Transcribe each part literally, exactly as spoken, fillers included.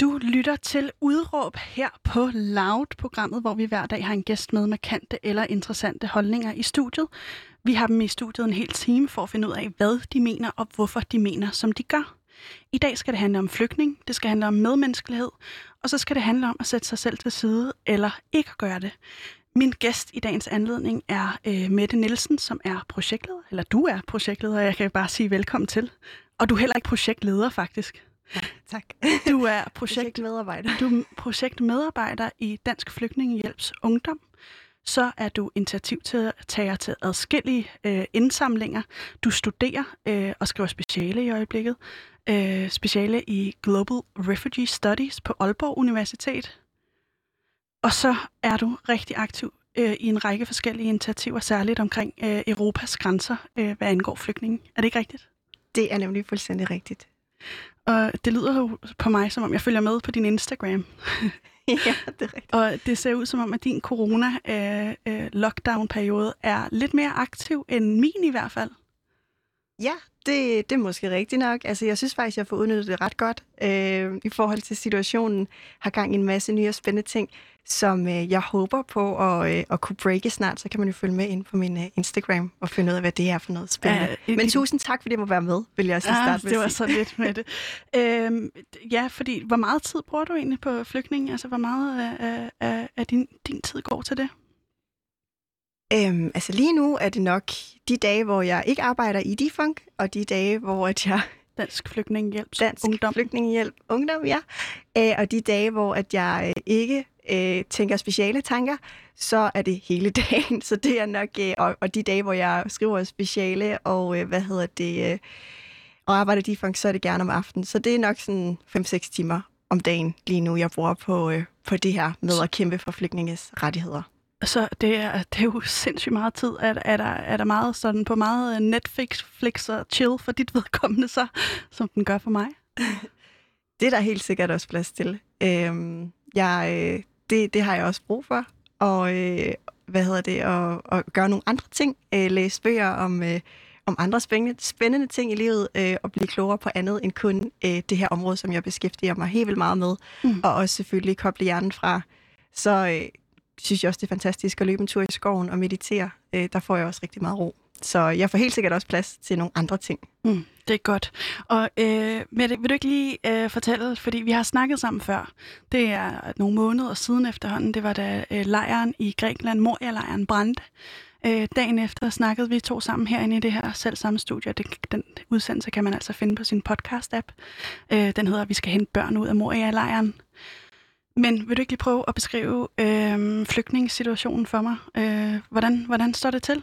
Du lytter til Udråb her på Loud-programmet, hvor vi hver dag har en gæst med markante eller interessante holdninger i studiet. Vi har dem i studiet en hel time for at finde ud af, hvad de mener og hvorfor de mener, som de gør. I dag skal det handle om flygtning, det skal handle om medmenneskelighed, og så skal det handle om at sætte sig selv til side eller ikke at gøre det. Min gæst i dagens anledning er øh, Mette Nielsen, som er projektleder, eller du er projektleder, og jeg kan bare sige velkommen til. Og du er heller ikke projektleder, faktisk. Ja, tak. Du er projekt, projektmedarbejder. Du er projektmedarbejder i Dansk Flygtningehjælps Ungdom. Så er du initiativtager til adskillige øh, indsamlinger. Du studerer øh, og skriver speciale i øjeblikket. Øh, speciale i Global Refugee Studies på Aalborg Universitet. Og så er du rigtig aktiv øh, i en række forskellige initiativer, særligt omkring øh, Europas grænser, øh, hvad angår flygtninge. Er det ikke rigtigt? Det er nemlig fuldstændig rigtigt. Og det lyder jo på mig, som om jeg følger med på din Instagram. Ja, det er rigtigt. Og det ser ud som om, at din corona-lockdown-periode øh, er lidt mere aktiv end min i hvert fald. Ja, det, det er måske rigtigt nok. Altså, jeg synes faktisk, jeg får udnyttet det ret godt øh, i forhold til situationen. Har gang i en masse nye og spændende ting, som øh, jeg håber på at, øh, at kunne breake snart. Så kan man jo følge med ind på min øh, Instagram og finde ud af, hvad det er for noget spændende. Ja, Men det... tusind tak, fordi jeg må være med, vil jeg også ja, starte med. Det var så lidt med det. øhm, ja, fordi hvor meget tid bruger du egentlig på flygtninge? Altså, hvor meget af, af, af din, din tid går til det? Øhm, altså lige nu er det nok de dage, hvor jeg ikke arbejder i Defunk, og de dage, hvor at jeg... Dansk Flygtningehjælp Ungdom. Flygtningehjælp Ungdom, ja. Øh, og de dage, hvor at jeg ikke øh, tænker speciale tanker, så er det hele dagen. Så det er nok... Øh, og, og de dage, hvor jeg skriver speciale og, øh, hvad hedder det, øh, og arbejder i Defunk, så er det gerne om aftenen. Så det er nok sådan fem seks timer om dagen lige nu, jeg bruger på, øh, på det her med at kæmpe for flygtninges rettigheder. Så det er, det er jo sindssygt meget tid. Er, er, der, er der meget sådan på meget Netflix, Flix og chill for dit vedkommende så, som den gør for mig? Det er der helt sikkert også plads til. Øhm, jeg, det, det har jeg også brug for. Og øh, hvad hedder det? Og, og gøre nogle andre ting. Øh, læse bøger om, øh, om andre spændende, spændende ting i livet. Øh, og blive klogere på andet end kun øh, det her område, som jeg beskæftiger mig helt vildt meget med. Mm. Og også selvfølgelig koble hjernen fra. Så... Øh, synes jeg også, det er fantastisk at løbe en tur i skoven og meditere. Øh, der får jeg også rigtig meget ro. Så jeg får helt sikkert også plads til nogle andre ting. Mm, det er godt. Og øh, Mette, vil du ikke lige øh, fortælle, fordi vi har snakket sammen før. Det er nogle måneder siden efterhånden. Det var da øh, lejren i Grækenland, Moria-lejren, brændte. Øh, dagen efter snakkede vi to sammen herinde i det her selv samme studie. Den, den udsendelse kan man altså finde på sin podcast-app. Øh, den hedder, vi skal hente børn ud af Moria-lejren. Men vil du ikke lige prøve at beskrive øh, flygtningssituationen for mig? Øh, hvordan, hvordan står det til?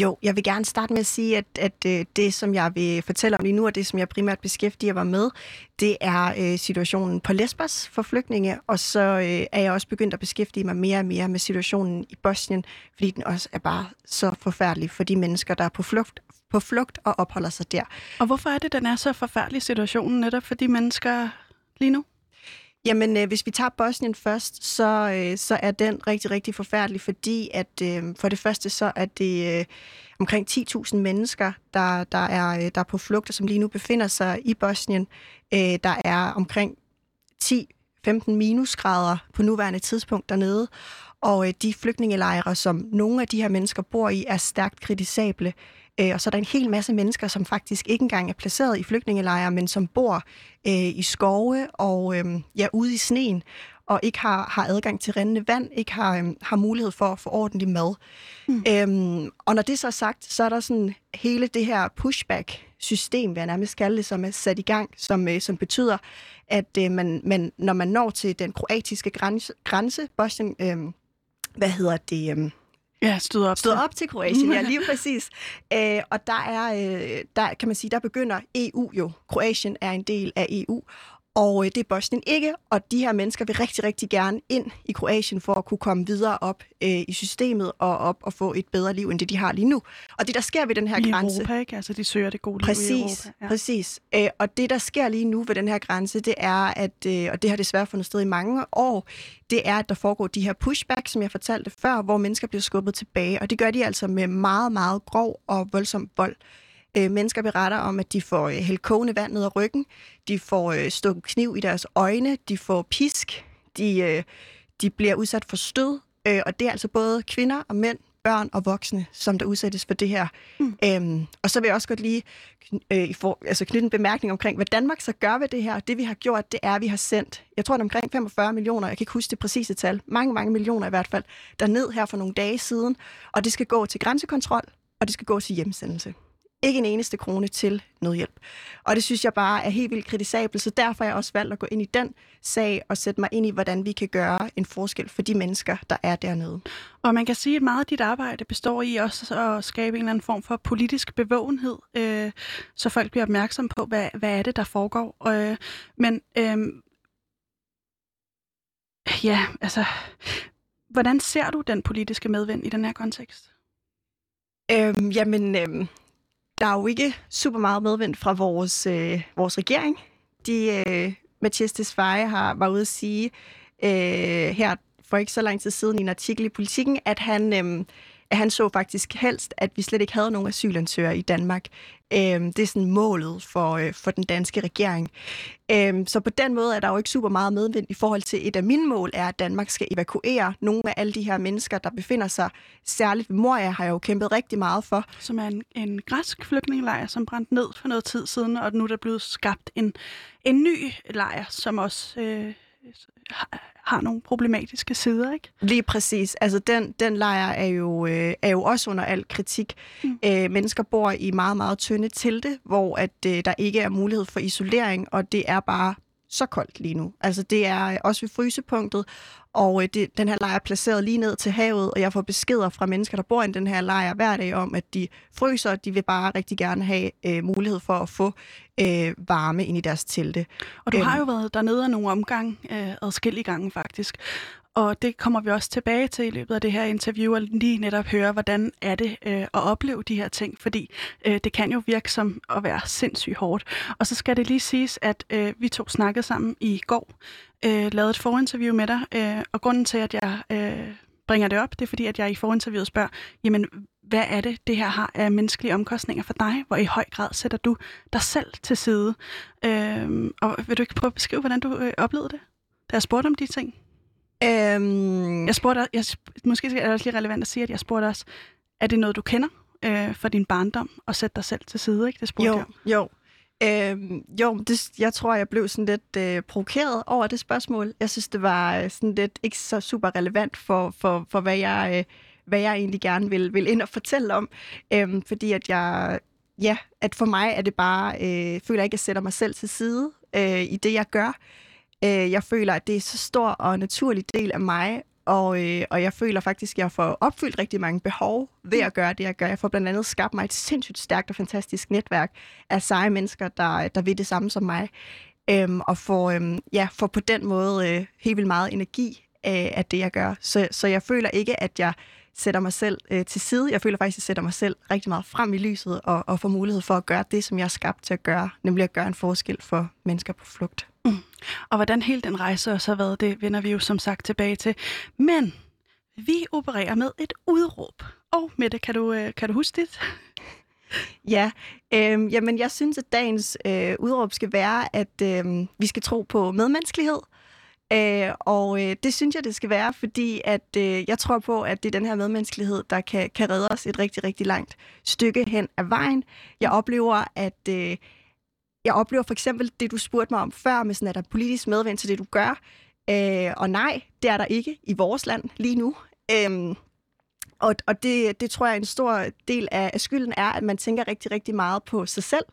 Jo, jeg vil gerne starte med at sige, at, at det, som jeg vil fortælle om lige nu, og det, som jeg primært beskæftiger mig med, det er øh, situationen på Lesbos for flygtninge, og så øh, er jeg også begyndt at beskæftige mig mere og mere med situationen i Bosnien, fordi den også er bare så forfærdelig for de mennesker, der er på flugt, på flugt og opholder sig der. Og hvorfor er det, den er så forfærdelig situationen netop for de mennesker lige nu? Jamen, øh, hvis vi tager Bosnien først, så, øh, så er den rigtig, rigtig forfærdelig, fordi at øh, for det første så er det øh, omkring ti tusind mennesker, der, der, er, der er på flugt, og som lige nu befinder sig i Bosnien. Øh, der er omkring ti femten minusgrader på nuværende tidspunkt dernede, og øh, de flygtningelejre, som nogle af de her mennesker bor i, er stærkt kritisable. Og så er der en hel masse mennesker, som faktisk ikke engang er placeret i flygtningelejre, men som bor øh, i skove og øh, ja, ude i sneen, og ikke har, har adgang til rendende vand, ikke har, øh, har mulighed for at få ordentlig mad. Mm. Øhm, og når det så er sagt, så er der sådan hele det her pushback-system, hvad jeg nærmest kalder det, som er sat i gang, som, øh, som betyder, at øh, man, man, når man når til den kroatiske grænse, grænse Bosnien, øh, hvad hedder det... Øh, Ja, stod op, stod op til Kroatien, ja, lige præcis. Æ, og der er, der kan man sige, der begynder E U jo. Kroatien er en del af E U, og det er Bosnien ikke, og de her mennesker vil rigtig, rigtig gerne ind i Kroatien for at kunne komme videre op øh, i systemet og op og få et bedre liv, end det de har lige nu. Og det, der sker ved den her I grænse... I Europa, ikke? Altså, de søger det gode præcis, liv i Europa. Ja. Præcis. Æ, og det, der sker lige nu ved den her grænse, det er, at, øh, og det har desværre fundet sted i mange år, det er, at der foregår de her pushback, som jeg fortalte før, hvor mennesker bliver skubbet tilbage, og det gør de altså med meget, meget grov og voldsom vold. Øh, mennesker beretter om, at de får øh, hældt kogende vand ned ad ryggen, de får øh, stukket kniv i deres øjne, de får pisk, de, øh, de bliver udsat for stød, øh, og det er altså både kvinder og mænd, børn og voksne, som der udsættes for det her. Mm. Øhm, og så vil jeg også godt lige øh, for, altså knytte en bemærkning omkring, hvad Danmark så gør ved det her. Det vi har gjort, det er, at vi har sendt, jeg tror det er omkring femogfyrre millioner, jeg kan ikke huske det præcise tal, mange, mange millioner i hvert fald, derned her for nogle dage siden, og det skal gå til grænsekontrol, og det skal gå til hjemsendelse. Ikke en eneste krone til nødhjælp. Og det synes jeg bare er helt vildt kritisabelt, så derfor har jeg også valgt at gå ind i den sag og sætte mig ind i, hvordan vi kan gøre en forskel for de mennesker, der er dernede. Og man kan sige, at meget af dit arbejde består i også at skabe en eller anden form for politisk bevågenhed, øh, så folk bliver opmærksomme på, hvad, hvad er det, der foregår. Øh, men øh, ja, altså, hvordan ser du den politiske medvind i den her kontekst? Øh, jamen... Øh, Der er jo ikke super meget medvind fra vores, øh, vores regering. De, øh, Mattias Tesfaye har, var ude at sige øh, her for ikke så lang tid siden i en artikel i Politiken, at han, øh, at han så faktisk helst, at vi slet ikke havde nogen asylansøgere i Danmark. Øh, det er sådan målet for, øh, for den danske regering. Øh, så på den måde er der jo ikke super meget medvind i forhold til et af mine mål, er, at Danmark skal evakuere nogle af alle de her mennesker, der befinder sig. Særligt ved Moria har jeg jo kæmpet rigtig meget for. Som er en, en græsk flygtningelejr, som brændte ned for noget tid siden, og nu er der blevet skabt en, en ny lejr, som også... Øh har nogle problematiske sider, ikke? Lige præcis. Altså, den, den lejr er jo, øh, er jo også under al kritik. Mm. Æ, mennesker bor i meget, meget tynde telte, hvor at, øh, der ikke er mulighed for isolering, og det er bare så koldt lige nu. Altså, det er også ved frysepunktet, og øh, det, den her lejr er placeret lige ned til havet, og jeg får beskeder fra mennesker, der bor i den her lejr hver dag om, at de fryser, og de vil bare rigtig gerne have øh, mulighed for at få øh, varme ind i deres telte. Og du har jo været dernede af nogle omgang, øh, adskillige gange faktisk, og det kommer vi også tilbage til i løbet af det her interview, og lige netop høre, hvordan er det øh, at opleve de her ting, fordi øh, det kan jo virke som at være sindssygt hårdt. Og så skal det lige siges, at øh, vi to snakkede sammen i går, øh, lavede et forinterview med dig, øh, og grunden til, at jeg øh, bringer det op, det er fordi, at jeg i forinterviewet spørger, jamen, hvad er det, det her har af menneskelige omkostninger for dig, hvor i høj grad sætter du dig selv til side? Øh, og vil du ikke prøve at beskrive, hvordan du øh, oplevede det, da jeg spurgte om de ting? Øhm... Jeg spurgte, jeg, måske er det også lige relevant at sige, at jeg spurgte også, er det noget, du kender øh, fra din barndom, og sætte dig selv til side, ikke? Det spurgte jo, jeg Jo, øhm, jo det, jeg tror, jeg blev sådan lidt øh, provokeret over det spørgsmål. Jeg synes, det var sådan lidt ikke så super relevant for, for, for hvad, jeg, øh, hvad jeg egentlig gerne vil, vil ind og fortælle om, øhm, fordi at jeg, ja, at for mig er det bare, øh, føler jeg ikke, at jeg sætter mig selv til side øh, i det, jeg gør. Jeg føler, at det er så stor og naturlig del af mig, og, øh, og jeg føler faktisk, at jeg får opfyldt rigtig mange behov ved at gøre det, jeg gør. Jeg får blandt andet skabt mig et sindssygt stærkt og fantastisk netværk af seje mennesker, der, der vil det samme som mig, øhm, og får, øhm, ja, får på den måde øh, helt vildt meget energi øh, af det, jeg gør. Så, så jeg føler ikke, at jeg sætter mig selv øh, til side. Jeg føler faktisk, at jeg sætter mig selv rigtig meget frem i lyset og, og får mulighed for at gøre det, som jeg er skabt til at gøre, nemlig at gøre en forskel for mennesker på flugt. Mm. Og hvordan hele den rejse også har været, det vender vi jo som sagt tilbage til. Men vi opererer med et udråb. Og Mette, kan du, kan du huske det? Ja, øh, jamen jeg synes, at dagens øh, udråb skal være, at øh, vi skal tro på medmenneskelighed. Øh, og øh, det synes jeg, det skal være, fordi at, øh, jeg tror på, at det er den her medmenneskelighed, der kan, kan redde os et rigtig, rigtig langt stykke hen ad vejen. Jeg oplever, at... Øh, Jeg oplever for eksempel det, du spurgte mig om før, med sådan, at der er politisk medvind til det, du gør. Øh, og nej, det er der ikke i vores land lige nu. Øhm, og og det, det tror jeg, en stor del af skylden er, at man tænker rigtig, rigtig meget på sig selv.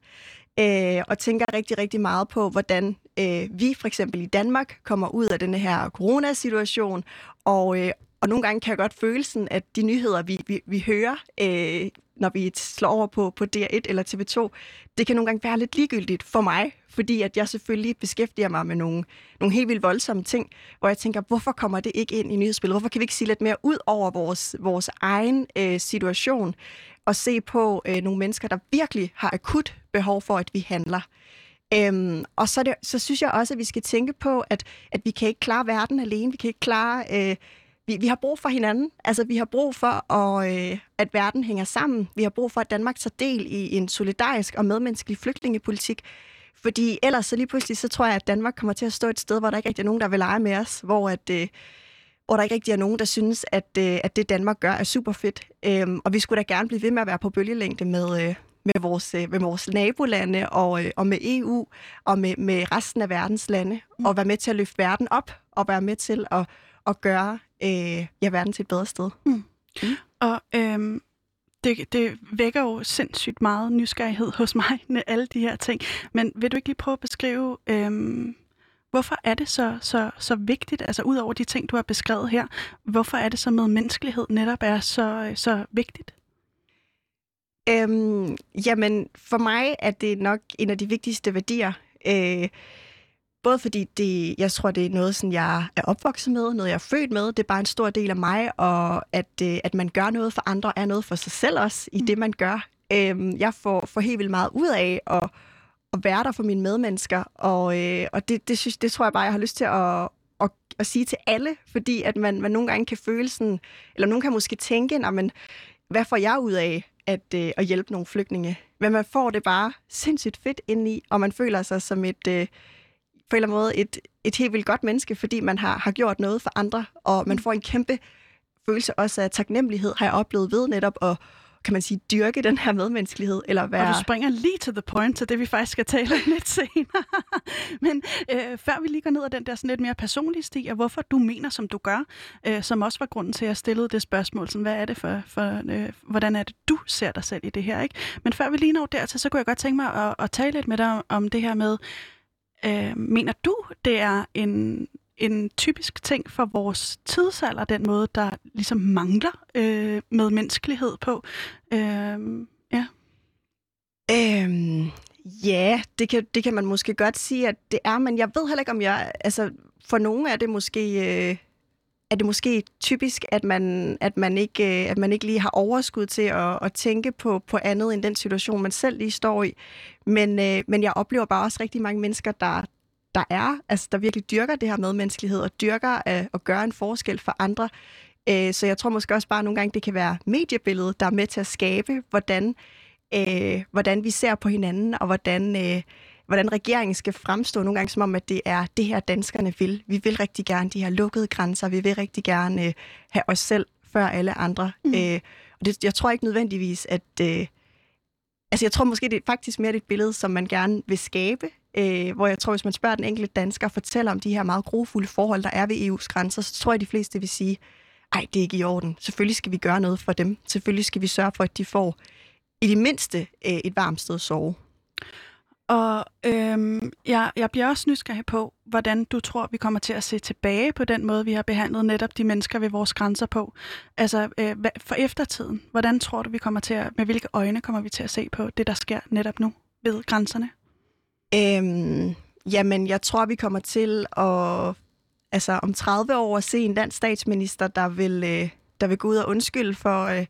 Øh, og tænker rigtig, rigtig meget på, hvordan øh, vi for eksempel i Danmark kommer ud af den her coronasituation. Og, øh, og nogle gange kan jeg godt føle sådan, at de nyheder, vi, vi, vi hører... Øh, når vi slår over på, på D R et eller T V to, det kan nogle gange være lidt ligegyldigt for mig, fordi at jeg selvfølgelig beskæftiger mig med nogle, nogle helt vildt voldsomme ting, hvor jeg tænker, hvorfor kommer det ikke ind i nyhedsspillet? Hvorfor kan vi ikke sige lidt mere ud over vores, vores egen øh, situation og se på øh, nogle mennesker, der virkelig har akut behov for, at vi handler? Øhm, og så, det, så synes jeg også, at vi skal tænke på, at, at vi kan ikke klare verden alene, vi kan ikke klare... Øh, vi, vi har brug for hinanden. Altså, vi har brug for, at, øh, at verden hænger sammen. Vi har brug for, at Danmark tager del i en solidarisk og medmenneskelig flygtningepolitik. Fordi ellers så lige pludselig, så tror jeg, at Danmark kommer til at stå et sted, hvor der ikke rigtig er nogen, der vil lege med os. Hvor, at, øh, hvor der ikke rigtig er nogen, der synes, at, øh, at det Danmark gør er super fedt. Øhm, og vi skulle da gerne blive ved med at være på bølgelængde med... Øh, Med vores, med vores nabolande og, og med E U og med, med resten af verdens lande. Mm. Og være med til at løfte verden op og være med til at, at gøre øh, ja, verden til et bedre sted. Mm. Mm. Og øhm, det, det vækker jo sindssygt meget nysgerrighed hos mig med alle de her ting. Men vil du ikke lige prøve at beskrive, øhm, hvorfor er det så, så, så vigtigt, altså ud over de ting, du har beskrevet her, hvorfor er det så med menneskelighed netop er så, så vigtigt? Øhm, jamen, for mig er det nok en af de vigtigste værdier. Øh, både fordi, det, jeg tror, det er noget, sådan, jeg er opvokset med, noget, jeg er født med. Det er bare en stor del af mig, og at, øh, at man gør noget for andre, er noget for sig selv også, i det, man gør. Øh, jeg får, får helt vildt meget ud af at, at være der for mine medmennesker, og, øh, og det, det, synes, det tror jeg bare, jeg har lyst til at... Og, og sige til alle, fordi at man, man nogle gange kan føle sådan, eller nogen kan måske tænke, nah, men, hvad får jeg ud af at, øh, at hjælpe nogle flygtninge? Men man får det bare sindssygt fedt indeni, og man føler sig som et, øh, på en eller anden måde et, et helt vildt godt menneske, fordi man har, har gjort noget for andre, og man får en kæmpe følelse også af taknemmelighed, har jeg oplevet ved netop at, kan man sige, dyrke den her medmenneskelighed, eller være... Og du springer lige til the point, så det vi faktisk skal tale om lidt senere. Men øh, før vi lige går ned ad den der sådan lidt mere personlige sti, og hvorfor du mener, som du gør, øh, som også var grunden til, at jeg stillede det spørgsmål, sådan, hvad er det for, for øh, hvordan er det, du ser dig selv i det her, ikke? Men før vi lige når dertil, så kunne jeg godt tænke mig at, at tale lidt med dig om, om det her med, øh, mener du, det er en... en typisk ting for vores tidsalder, den måde, der ligesom mangler øh, med menneskelighed på. Øh, ja, øhm, yeah, det, kan, det kan man måske godt sige, at det er, men jeg ved heller ikke, om jeg... Altså, for nogle er det måske, øh, er det måske typisk, at man, at, man ikke, øh, at man ikke lige har overskud til at, at tænke på, på andet end den situation, man selv lige står i. Men, øh, men jeg oplever bare også rigtig mange mennesker, der... der er, altså der virkelig dyrker det her medmenneskelighed, og dyrker at, at gøre en forskel for andre. Øh, så jeg tror måske også bare, nogle gange det kan være mediebilledet, der er med til at skabe, hvordan, øh, hvordan vi ser på hinanden, og hvordan, øh, hvordan regeringen skal fremstå nogle gange, som om, at det er det her, danskerne vil. Vi vil rigtig gerne de her lukkede grænser, vi vil rigtig gerne øh, have os selv før alle andre. Mm. Øh, og det, jeg tror ikke nødvendigvis, at... Øh, altså jeg tror måske, det er faktisk mere det billede, som man gerne vil skabe, Øh, hvor jeg tror, hvis man spørger den enkelte dansker og fortæller om de her meget grufulde forhold, der er ved E U's grænser, så tror jeg, de fleste vil sige, ej, det er ikke i orden. Selvfølgelig skal vi gøre noget for dem. Selvfølgelig skal vi sørge for, at de får i det mindste øh, et varmt sted at sove. Og øhm, jeg, jeg bliver også nysgerrig på, hvordan du tror, vi kommer til at se tilbage på den måde, vi har behandlet netop de mennesker ved vores grænser på. Altså øh, for eftertiden, hvordan tror du, vi kommer til at, med hvilke øjne kommer vi til at se på det, der sker netop nu ved grænserne? Øhm, jamen, jeg tror, vi kommer til at, altså om tredive år at se en dansk statsminister, der vil, øh, der vil gå ud og undskylde for, øh,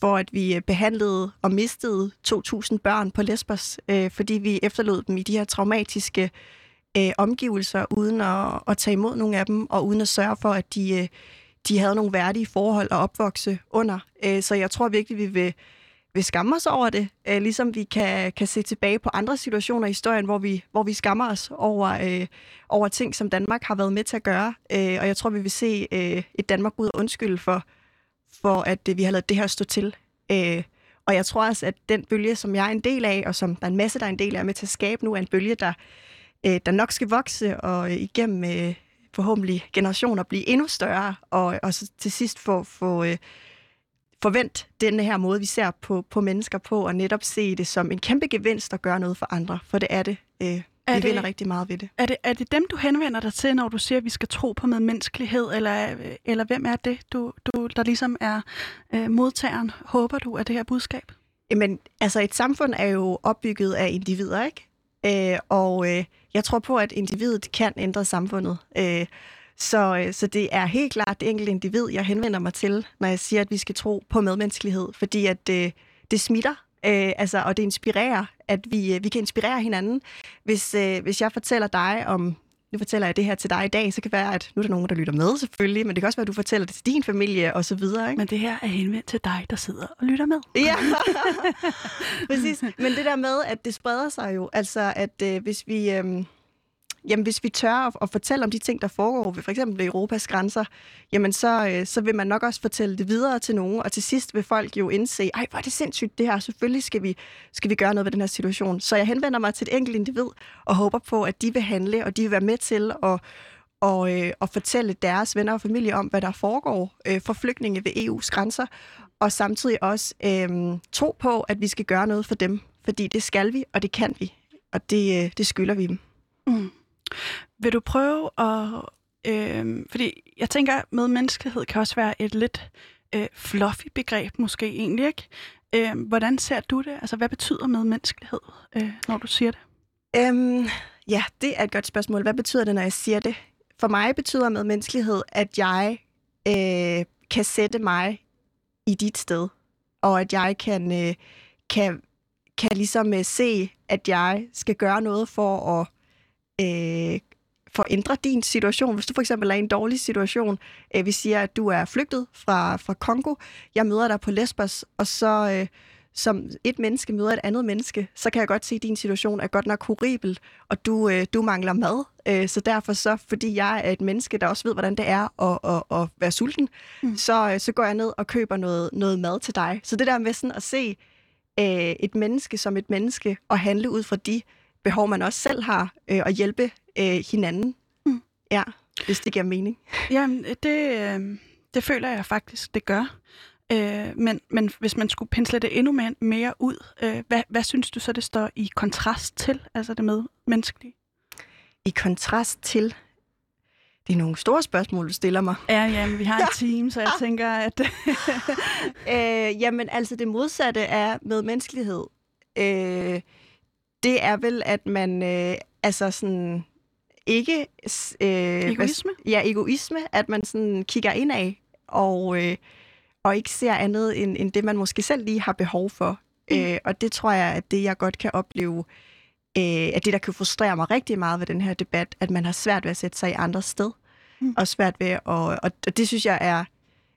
for, at vi behandlede og mistede to tusind børn på Lesbos, øh, fordi vi efterlod dem i de her traumatiske øh, omgivelser, uden at, at tage imod nogle af dem, og uden at sørge for, at de, øh, de havde nogle værdige forhold at opvokse under. Øh, så jeg tror virkelig, vi vil... vi skammer os over det, øh, ligesom vi kan, kan se tilbage på andre situationer i historien, hvor vi, hvor vi skammer os over, øh, over ting, som Danmark har været med til at gøre. Øh, og jeg tror, vi vil se øh, et Danmark ud og undskylde for, for at øh, vi har ladet det her stå til. Øh, og jeg tror også, at den bølge, som jeg er en del af, og som der er en masse, der er en del af med til at skabe nu, er en bølge, der, øh, der nok skal vokse og øh, igennem øh, forhåbentlig generationer blive endnu større, og, og så til sidst få... få øh, forvent denne her måde, vi ser på, på mennesker på, og netop se det som en kæmpe gevinst at gøre noget for andre, for det er det. Øh, er vi det, vinder rigtig meget ved det. Er det. Er det dem, du henvender dig til, når du siger, at vi skal tro på medmenneskelighed, eller, eller hvem er det, du, du, der ligesom er øh, modtageren, håber du, af det her budskab? Jamen, altså et samfund er jo opbygget af individer, ikke? Øh, og øh, jeg tror på, at individet kan ændre samfundet. Øh, Så, så det er helt klart det enkelte individ, jeg henvender mig til, når jeg siger, at vi skal tro på medmenneskelighed, fordi at øh, det smitter, øh, altså, og det inspirerer, at vi, øh, vi kan inspirere hinanden. Hvis, øh, hvis jeg fortæller dig om nu fortæller jeg det her til dig i dag, så kan det være, at nu er der nogen, der lytter med selvfølgelig, men det kan også være, at du fortæller det til din familie og så videre. Ikke? Men det her er henvendt til dig, der sidder og lytter med. Ja, præcis. Men det der med, at det spreder sig jo, altså at øh, hvis vi... Øh, Jamen, hvis vi tør at, at fortælle om de ting, der foregår ved for eksempel Europas grænser, jamen så, øh, så vil man nok også fortælle det videre til nogen, og til sidst vil folk jo indse, ej, hvor er det sindssygt det her, selvfølgelig skal vi, skal vi gøre noget ved den her situation. Så jeg henvender mig til et enkelt individ og håber på, at de vil handle, og de vil være med til at og, øh, at fortælle deres venner og familie om, hvad der foregår øh, for flygtninge ved E U's grænser, og samtidig også øh, tro på, at vi skal gøre noget for dem, fordi det skal vi, og det kan vi, og det, øh, det skylder vi dem. Mm. Vil du prøve at... Øh, fordi jeg tænker, medmenneskelighed kan også være et lidt øh, fluffy begreb måske egentlig, ikke? Øh, hvordan ser du det? Altså, hvad betyder medmenneskelighed, øh, når du siger det? Øhm, ja, det er et godt spørgsmål. Hvad betyder det, når jeg siger det? For mig betyder medmenneskelighed, at jeg øh, kan sætte mig i dit sted, og at jeg kan, øh, kan, kan ligesom øh, se, at jeg skal gøre noget for at Øh, for at ændre din situation. Hvis du for eksempel er i en dårlig situation, øh, vi siger, at du er flygtet fra, fra Kongo, jeg møder dig på Lesbos, og så øh, som et menneske møder et andet menneske, så kan jeg godt se, at din situation er godt nok horribel, og du, øh, du mangler mad. Øh, så derfor så, fordi jeg er et menneske, der også ved, hvordan det er at, at, at være sulten, mm. så, øh, så går jeg ned og køber noget, noget mad til dig. Så det der med sådan at se øh, et menneske som et menneske, og handle ud fra de behov, man også selv har, øh, at hjælpe øh, hinanden, mm. ja, hvis det giver mening. Jamen, det, øh, det føler jeg faktisk, det gør. Øh, men, men hvis man skulle pensle det endnu mere, mere ud, øh, hvad, hvad synes du så, det står i kontrast til, altså det med menneskelige? I kontrast til? Det er nogle store spørgsmål, du stiller mig. Ja, jamen, vi har en time, så jeg tænker, at... øh, jamen, altså det modsatte er medmenneskelighed. Øh... Det er vel, at man øh, altså sådan ikke... Øh, egoisme? Hvad, ja, egoisme, at man sådan kigger indad og, øh, og ikke ser andet end, end det, man måske selv lige har behov for. Mm. Øh, og det tror jeg, at det, jeg godt kan opleve, øh, at det, der kan frustrere mig rigtig meget ved den her debat, at man har svært ved at sætte sig i andre sted. Mm. Og svært ved at... Og, og det synes jeg er...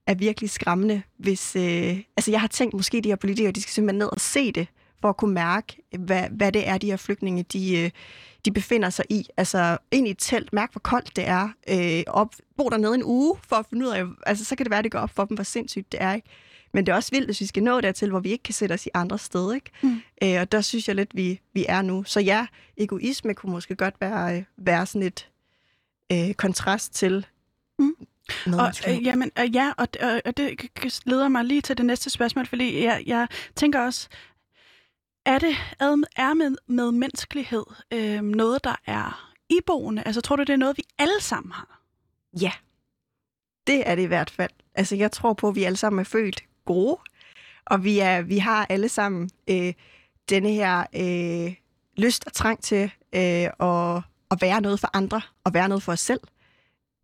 er virkelig skræmmende, hvis... Øh, altså, jeg har tænkt, måske de her politikere, de skal simpelthen ned og se det, for at kunne mærke, hvad, hvad det er, de her flygtninge, de, de befinder sig i. Altså, ind i et telt, mærke, hvor koldt det er. Øh, op, bo dernede en uge, for at finde ud af, altså, så kan det være, det går op for dem, hvor sindssygt det er, ikke? Men det er også vildt, hvis vi skal nå dertil, hvor vi ikke kan sætte os i andre steder, ikke? Mm. Øh, og der synes jeg lidt, vi, vi er nu. Så ja, egoisme kunne måske godt være, være sådan et øh, kontrast til... Mm. Og, øh, jamen, øh, ja, og, øh, og det leder mig lige til det næste spørgsmål, fordi jeg, jeg tænker også, er det er med, med menneskelighed øh, noget, der er iboende? Altså, tror du, det er noget, vi alle sammen har? Ja, det er det i hvert fald. Altså, jeg tror på, at vi alle sammen er født gode, og vi, er, vi har alle sammen øh, denne her øh, lyst og trang til øh, at, at være noget for andre, og være noget for os selv.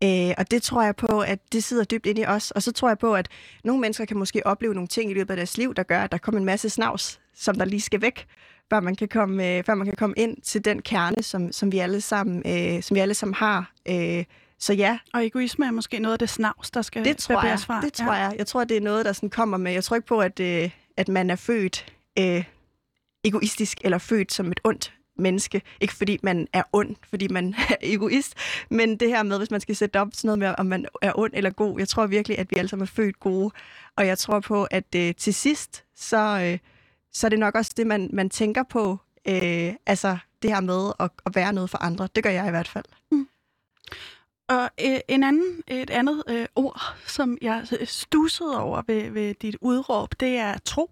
Øh, og det tror jeg på, at det sidder dybt inde i os. Og så tror jeg på, at nogle mennesker kan måske opleve nogle ting i løbet af deres liv, der gør, at der kommer en masse snavs, som der lige skal væk, før man kan komme, øh, før man kan komme ind til den kerne, som, som, vi, alle sammen, øh, som vi alle sammen har. Øh, så ja. Og egoisme er måske noget af det snavs, der skal bæres fra. Det tror ja. jeg. Jeg tror, det er noget, der sådan kommer med. Jeg tror ikke på, at, øh, at man er født øh, egoistisk eller født som et ondt menneske. Ikke fordi man er ond, fordi man er egoist, men det her med, hvis man skal sætte op sådan noget med, om man er ond eller god, jeg tror virkelig, at vi alle sammen er født gode. Og jeg tror på, at øh, til sidst, så, øh, så er det nok også det, man, man tænker på, øh, altså det her med at, at være noget for andre. Det gør jeg i hvert fald. Mm. Og øh, en anden, et andet øh, ord, som jeg stussede over ved, ved dit udråb, det er tro.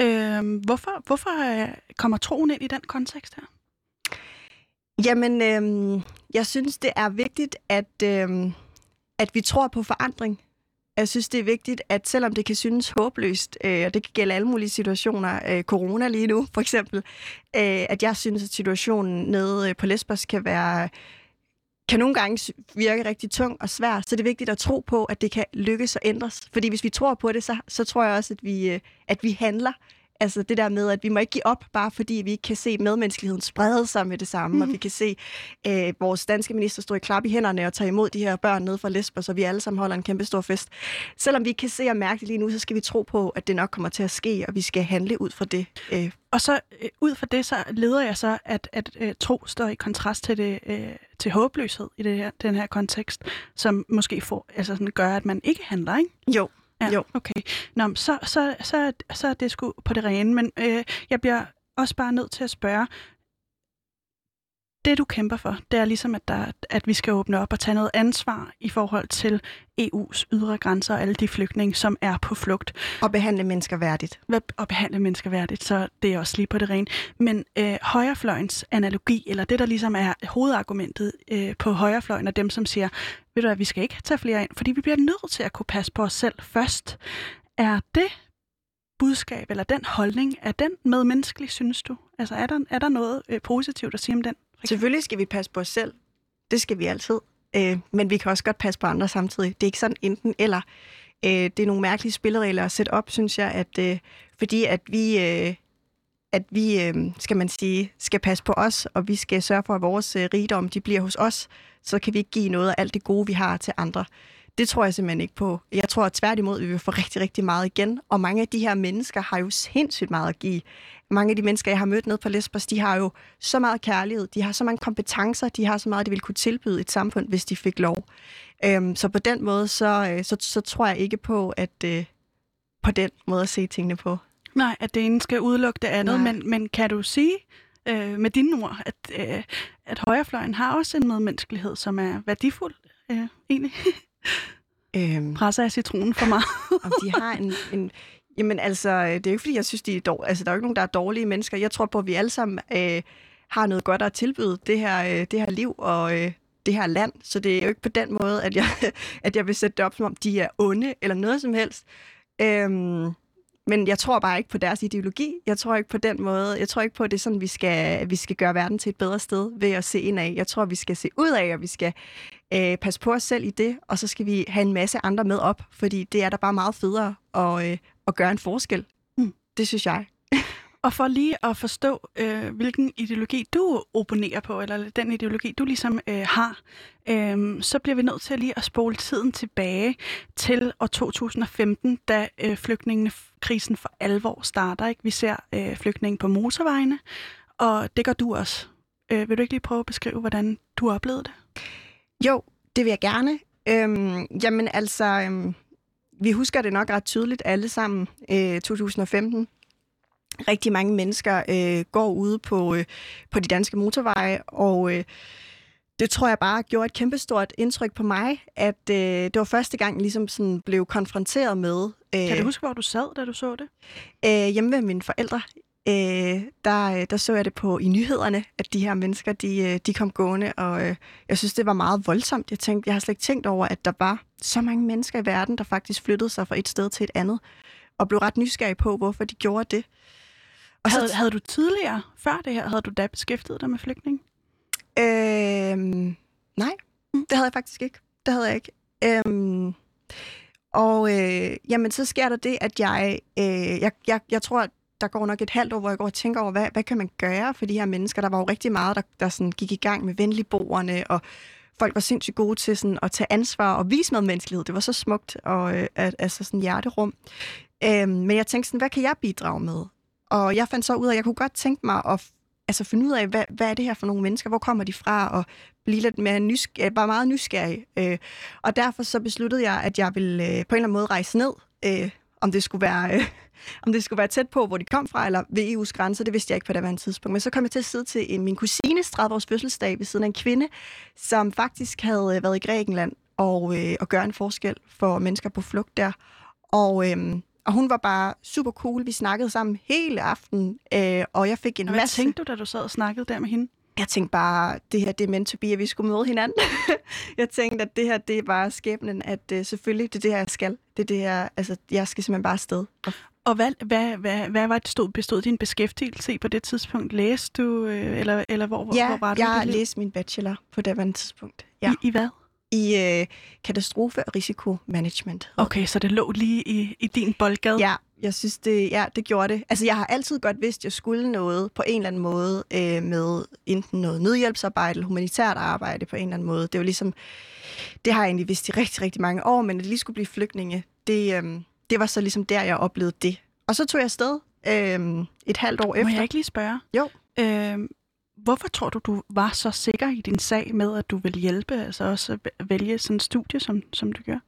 Øhm, hvorfor hvorfor øh, kommer troen ind i den kontekst her? Jamen, øhm, jeg synes, det er vigtigt, at, øhm, at vi tror på forandring. Jeg synes, det er vigtigt, at selvom det kan synes håbløst, øh, og det kan gælde alle mulige situationer, øh, corona lige nu for eksempel, øh, at jeg synes, at situationen nede på Lesbos kan være... kan nogle gange virke rigtig tung og svær, så det er vigtigt at tro på, at det kan lykkes og ændres. Fordi hvis vi tror på det, så, så tror jeg også, at vi, at vi handler, Altså det der med, at vi må ikke give op, bare fordi vi ikke kan se medmenneskeligheden sprede sig med det samme, mm. og vi kan se øh, vores danske minister stå i klap i hænderne og tage imod de her børn nede fra Lesbos, og vi alle sammen holder en kæmpe stor fest. Selvom vi ikke kan se og mærke det lige nu, så skal vi tro på, at det nok kommer til at ske, og vi skal handle ud fra det. Øh. Og så øh, ud fra det, så leder jeg så, at, at øh, tro står i kontrast til, det, øh, til håbløshed i det her, den her kontekst, som måske får, altså sådan, gør, at man ikke handler, ikke? Jo. Ja, jo. Okay. Nå, så, så, så, så er det sgu på det rene, men øh, jeg bliver også bare nødt til at spørge, det du kæmper for, det er ligesom, at, der, at vi skal åbne op og tage noget ansvar i forhold til E U's ydre grænser og alle de flygtninge, som er på flugt. Og behandle mennesker værdigt. Og behandle mennesker værdigt, så det er også lige på det rene. Men øh, højrefløjens analogi, eller det, der ligesom er hovedargumentet øh, på højrefløjen, og dem, som siger, ved du hvad, vi skal ikke tage flere ind, fordi vi bliver nødt til at kunne passe på os selv først. Er det budskab, eller den holdning, er den medmenneskelig, synes du? Altså er der, er der noget øh, positivt at sige om den? Selvfølgelig skal vi passe på os selv. Det skal vi altid. Øh, men vi kan også godt passe på andre samtidig. Det er ikke sådan enten eller. Øh, det er nogle mærkelige spilleregler at sætte op, synes jeg, at øh, fordi at vi, øh, at vi øh, skal man sige, skal passe på os, og vi skal sørge for, at vores øh, rigdom de bliver hos os, så kan vi ikke give noget af alt det gode, vi har til andre. Det tror jeg simpelthen ikke på. Jeg tror at tværtimod, vi vil få rigtig, rigtig meget igen. Og mange af de her mennesker har jo sindssygt meget at give. Mange af de mennesker, jeg har mødt nede på Lesbos, de har jo så meget kærlighed, de har så mange kompetencer, de har så meget, de ville kunne tilbyde et samfund, hvis de fik lov. Øhm, så på den måde, så, så, så tror jeg ikke på, at øh, på den måde at se tingene på. Nej, at det ene skal udelukke det andet, men, men kan du sige øh, med dine ord, at, øh, at højrefløjen har også en medmenneskelighed, som er værdifuld øh, egentlig? Øhm, Presser jeg citronen for meget? Om de har en, en... Jamen altså, det er jo ikke fordi, jeg synes, de er dårlige. Altså, der er jo ikke nogen, der er dårlige mennesker. Jeg tror på, at vi alle sammen øh, har noget godt at tilbyde det her, øh, det her liv og øh, det her land. Så det er jo ikke på den måde, at jeg, at jeg vil sætte det op, som om de er onde eller noget som helst. Øhm, men jeg tror bare ikke på deres ideologi. Jeg tror ikke på den måde. Jeg tror ikke på, at det er sådan, vi skal, vi skal gøre verden til et bedre sted ved at se indad. Jeg tror, vi skal se ud af, og vi skal øh, passe på os selv i det. Og så skal vi have en masse andre med op, fordi det er da bare meget federe og øh, og gøre en forskel. Mm. Det synes jeg. Og for lige at forstå, øh, hvilken ideologi du opponerer på, eller den ideologi, du ligesom øh, har, øh, så bliver vi nødt til lige at spole tiden tilbage til år to tusind og femten, da øh, flygtningekrisen for alvor starter. Ikke? Vi ser øh, flygtninge på motorvejene, og det gør du også. Øh, vil du ikke lige prøve at beskrive, hvordan du oplevede det? Jo, det vil jeg gerne. Øhm, jamen altså... Øhm Vi husker det nok ret tydeligt alle sammen, øh, to tusind og femten. Rigtig mange mennesker øh, går ude på, øh, på de danske motorveje, og øh, det tror jeg bare gjorde et kæmpestort indtryk på mig, at øh, det var første gang, jeg ligesom sådan blev konfronteret med... Øh, kan du huske, hvor du sad, da du så det? Øh, hjemme ved mine forældre. Øh, der, der så jeg det på i nyhederne, at de her mennesker, de, de kom gående, og øh, jeg synes, det var meget voldsomt. Jeg tænkte, jeg har slet ikke tænkt over, at der var så mange mennesker i verden, der faktisk flyttede sig fra et sted til et andet, og blev ret nysgerrig på, hvorfor de gjorde det. Og havde, så, havde du tidligere, før det her, havde du da beskæftiget dig med flygtninge? Øh, nej, det havde jeg faktisk ikke. Det havde jeg ikke. Øh, og øh, jamen, så sker der det, at jeg, øh, jeg, jeg, jeg tror, at der går nok et halvt år, hvor jeg går og tænker over, hvad, hvad kan man gøre for de her mennesker? Der var jo rigtig meget, der, der sådan gik i gang med venligboerne, og folk var sindssygt gode til sådan at tage ansvar og vise medmenneskelighed. Det var så smukt, og øh, altså sådan hjerterum. Øhm, men jeg tænkte sådan, hvad kan jeg bidrage med? Og jeg fandt så ud af, at jeg kunne godt tænke mig at altså finde ud af, hvad, hvad er det her for nogle mennesker? Hvor kommer de fra? Og blive lidt mere nysgerrig, bare meget nysgerrig. Øh, og derfor så besluttede jeg, at jeg ville øh, på en eller anden måde rejse ned, øh, om det skulle være... Øh, om det skulle være tæt på, hvor de kom fra, eller ved E U's grænser, det vidste jeg ikke på daværende tidspunkt. Men så kom jeg til at sidde til min kusines tredive års fødselsdag ved siden af en kvinde, som faktisk havde været i Grækenland og, øh, og gøre en forskel for mennesker på flugt der. Og, øh, og hun var bare super cool. Vi snakkede sammen hele aftenen, øh, og jeg fik en Hvad masse... Hvad tænkte du, da du sad og snakkede der med hende? Jeg tænkte bare, det her, det er meant to be, at vi skulle møde hinanden. Jeg tænkte, at det her, det er bare skæbnen, at øh, selvfølgelig, det er det her, jeg skal. Det er det her, altså, jeg skal simpelthen bare afsted. Og hvad, hvad, hvad, hvad var det, stod, bestod din beskæftigelse på det tidspunkt? Læste du, eller, eller hvor, ja, hvor var du? Ja, jeg læste min bachelor på det tidspunkt. Ja. I, I hvad? i øh, katastrofe- og risikomanagement. Okay, så det lå lige i, i din boldgade? Ja, jeg synes, det, ja, det gjorde det. Altså, jeg har altid godt vidst, at jeg skulle noget på en eller anden måde øh, med enten noget nødhjælpsarbejde eller humanitært arbejde på en eller anden måde. Det var ligesom, det har jeg egentlig vidst i rigtig, rigtig mange år, men at det lige skulle blive flygtninge, det, øh, det var så ligesom der, jeg oplevede det. Og så tog jeg afsted øh, et halvt år Må efter. Må jeg ikke lige spørge? Jo. Øh... Hvorfor tror du, du var så sikker i din sag med, at du ville hjælpe, altså også vælge sådan en studie, som, som du gør?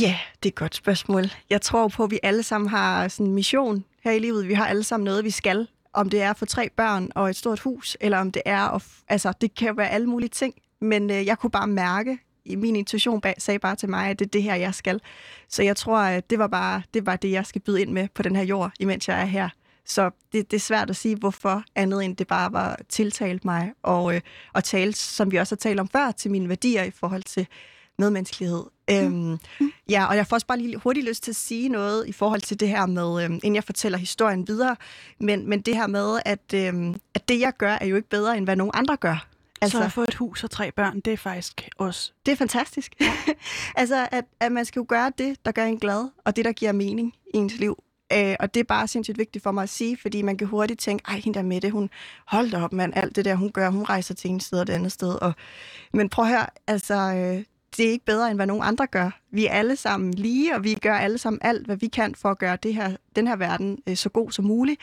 Ja, yeah, det er et godt spørgsmål. Jeg tror på, at vi alle sammen har sådan en mission her i livet. Vi har alle sammen noget, vi skal. Om det er for tre børn og et stort hus, eller om det er... At, altså, det kan være alle mulige ting. Men øh, jeg kunne bare mærke, min intuition bag, sagde bare til mig, at det er det her, jeg skal. Så jeg tror, at det var bare det, var det jeg skal byde ind med på den her jord, imens jeg er her. Så det, det er svært at sige, hvorfor andet end det bare var tiltalt mig, og, øh, og tale, som vi også har talt om før, til mine værdier i forhold til medmenneskelighed. Mm. Øhm, mm. Ja, og jeg får også bare lige hurtigt lyst til at sige noget i forhold til det her med, øh, inden jeg fortæller historien videre, men, men det her med, at, øh, at det jeg gør, er jo ikke bedre, end hvad nogen andre gør. Altså, så at få et hus og tre børn, det er faktisk også... Det er fantastisk. Ja. Altså, at, at man skal jo gøre det, der gør en glad, og det, der giver mening i ens liv. Øh, og det er bare sindssygt vigtigt for mig at sige, fordi man kan hurtigt tænke, ej, hende der Mette, hun holdt op, mand, alt det der, hun gør, hun rejser til en sted og det andet sted. Og... Men prøv at høre, altså, øh, det er ikke bedre, end hvad nogen andre gør. Vi er alle sammen lige, og vi gør alle sammen alt, hvad vi kan for at gøre det her, den her verden øh, så god som muligt.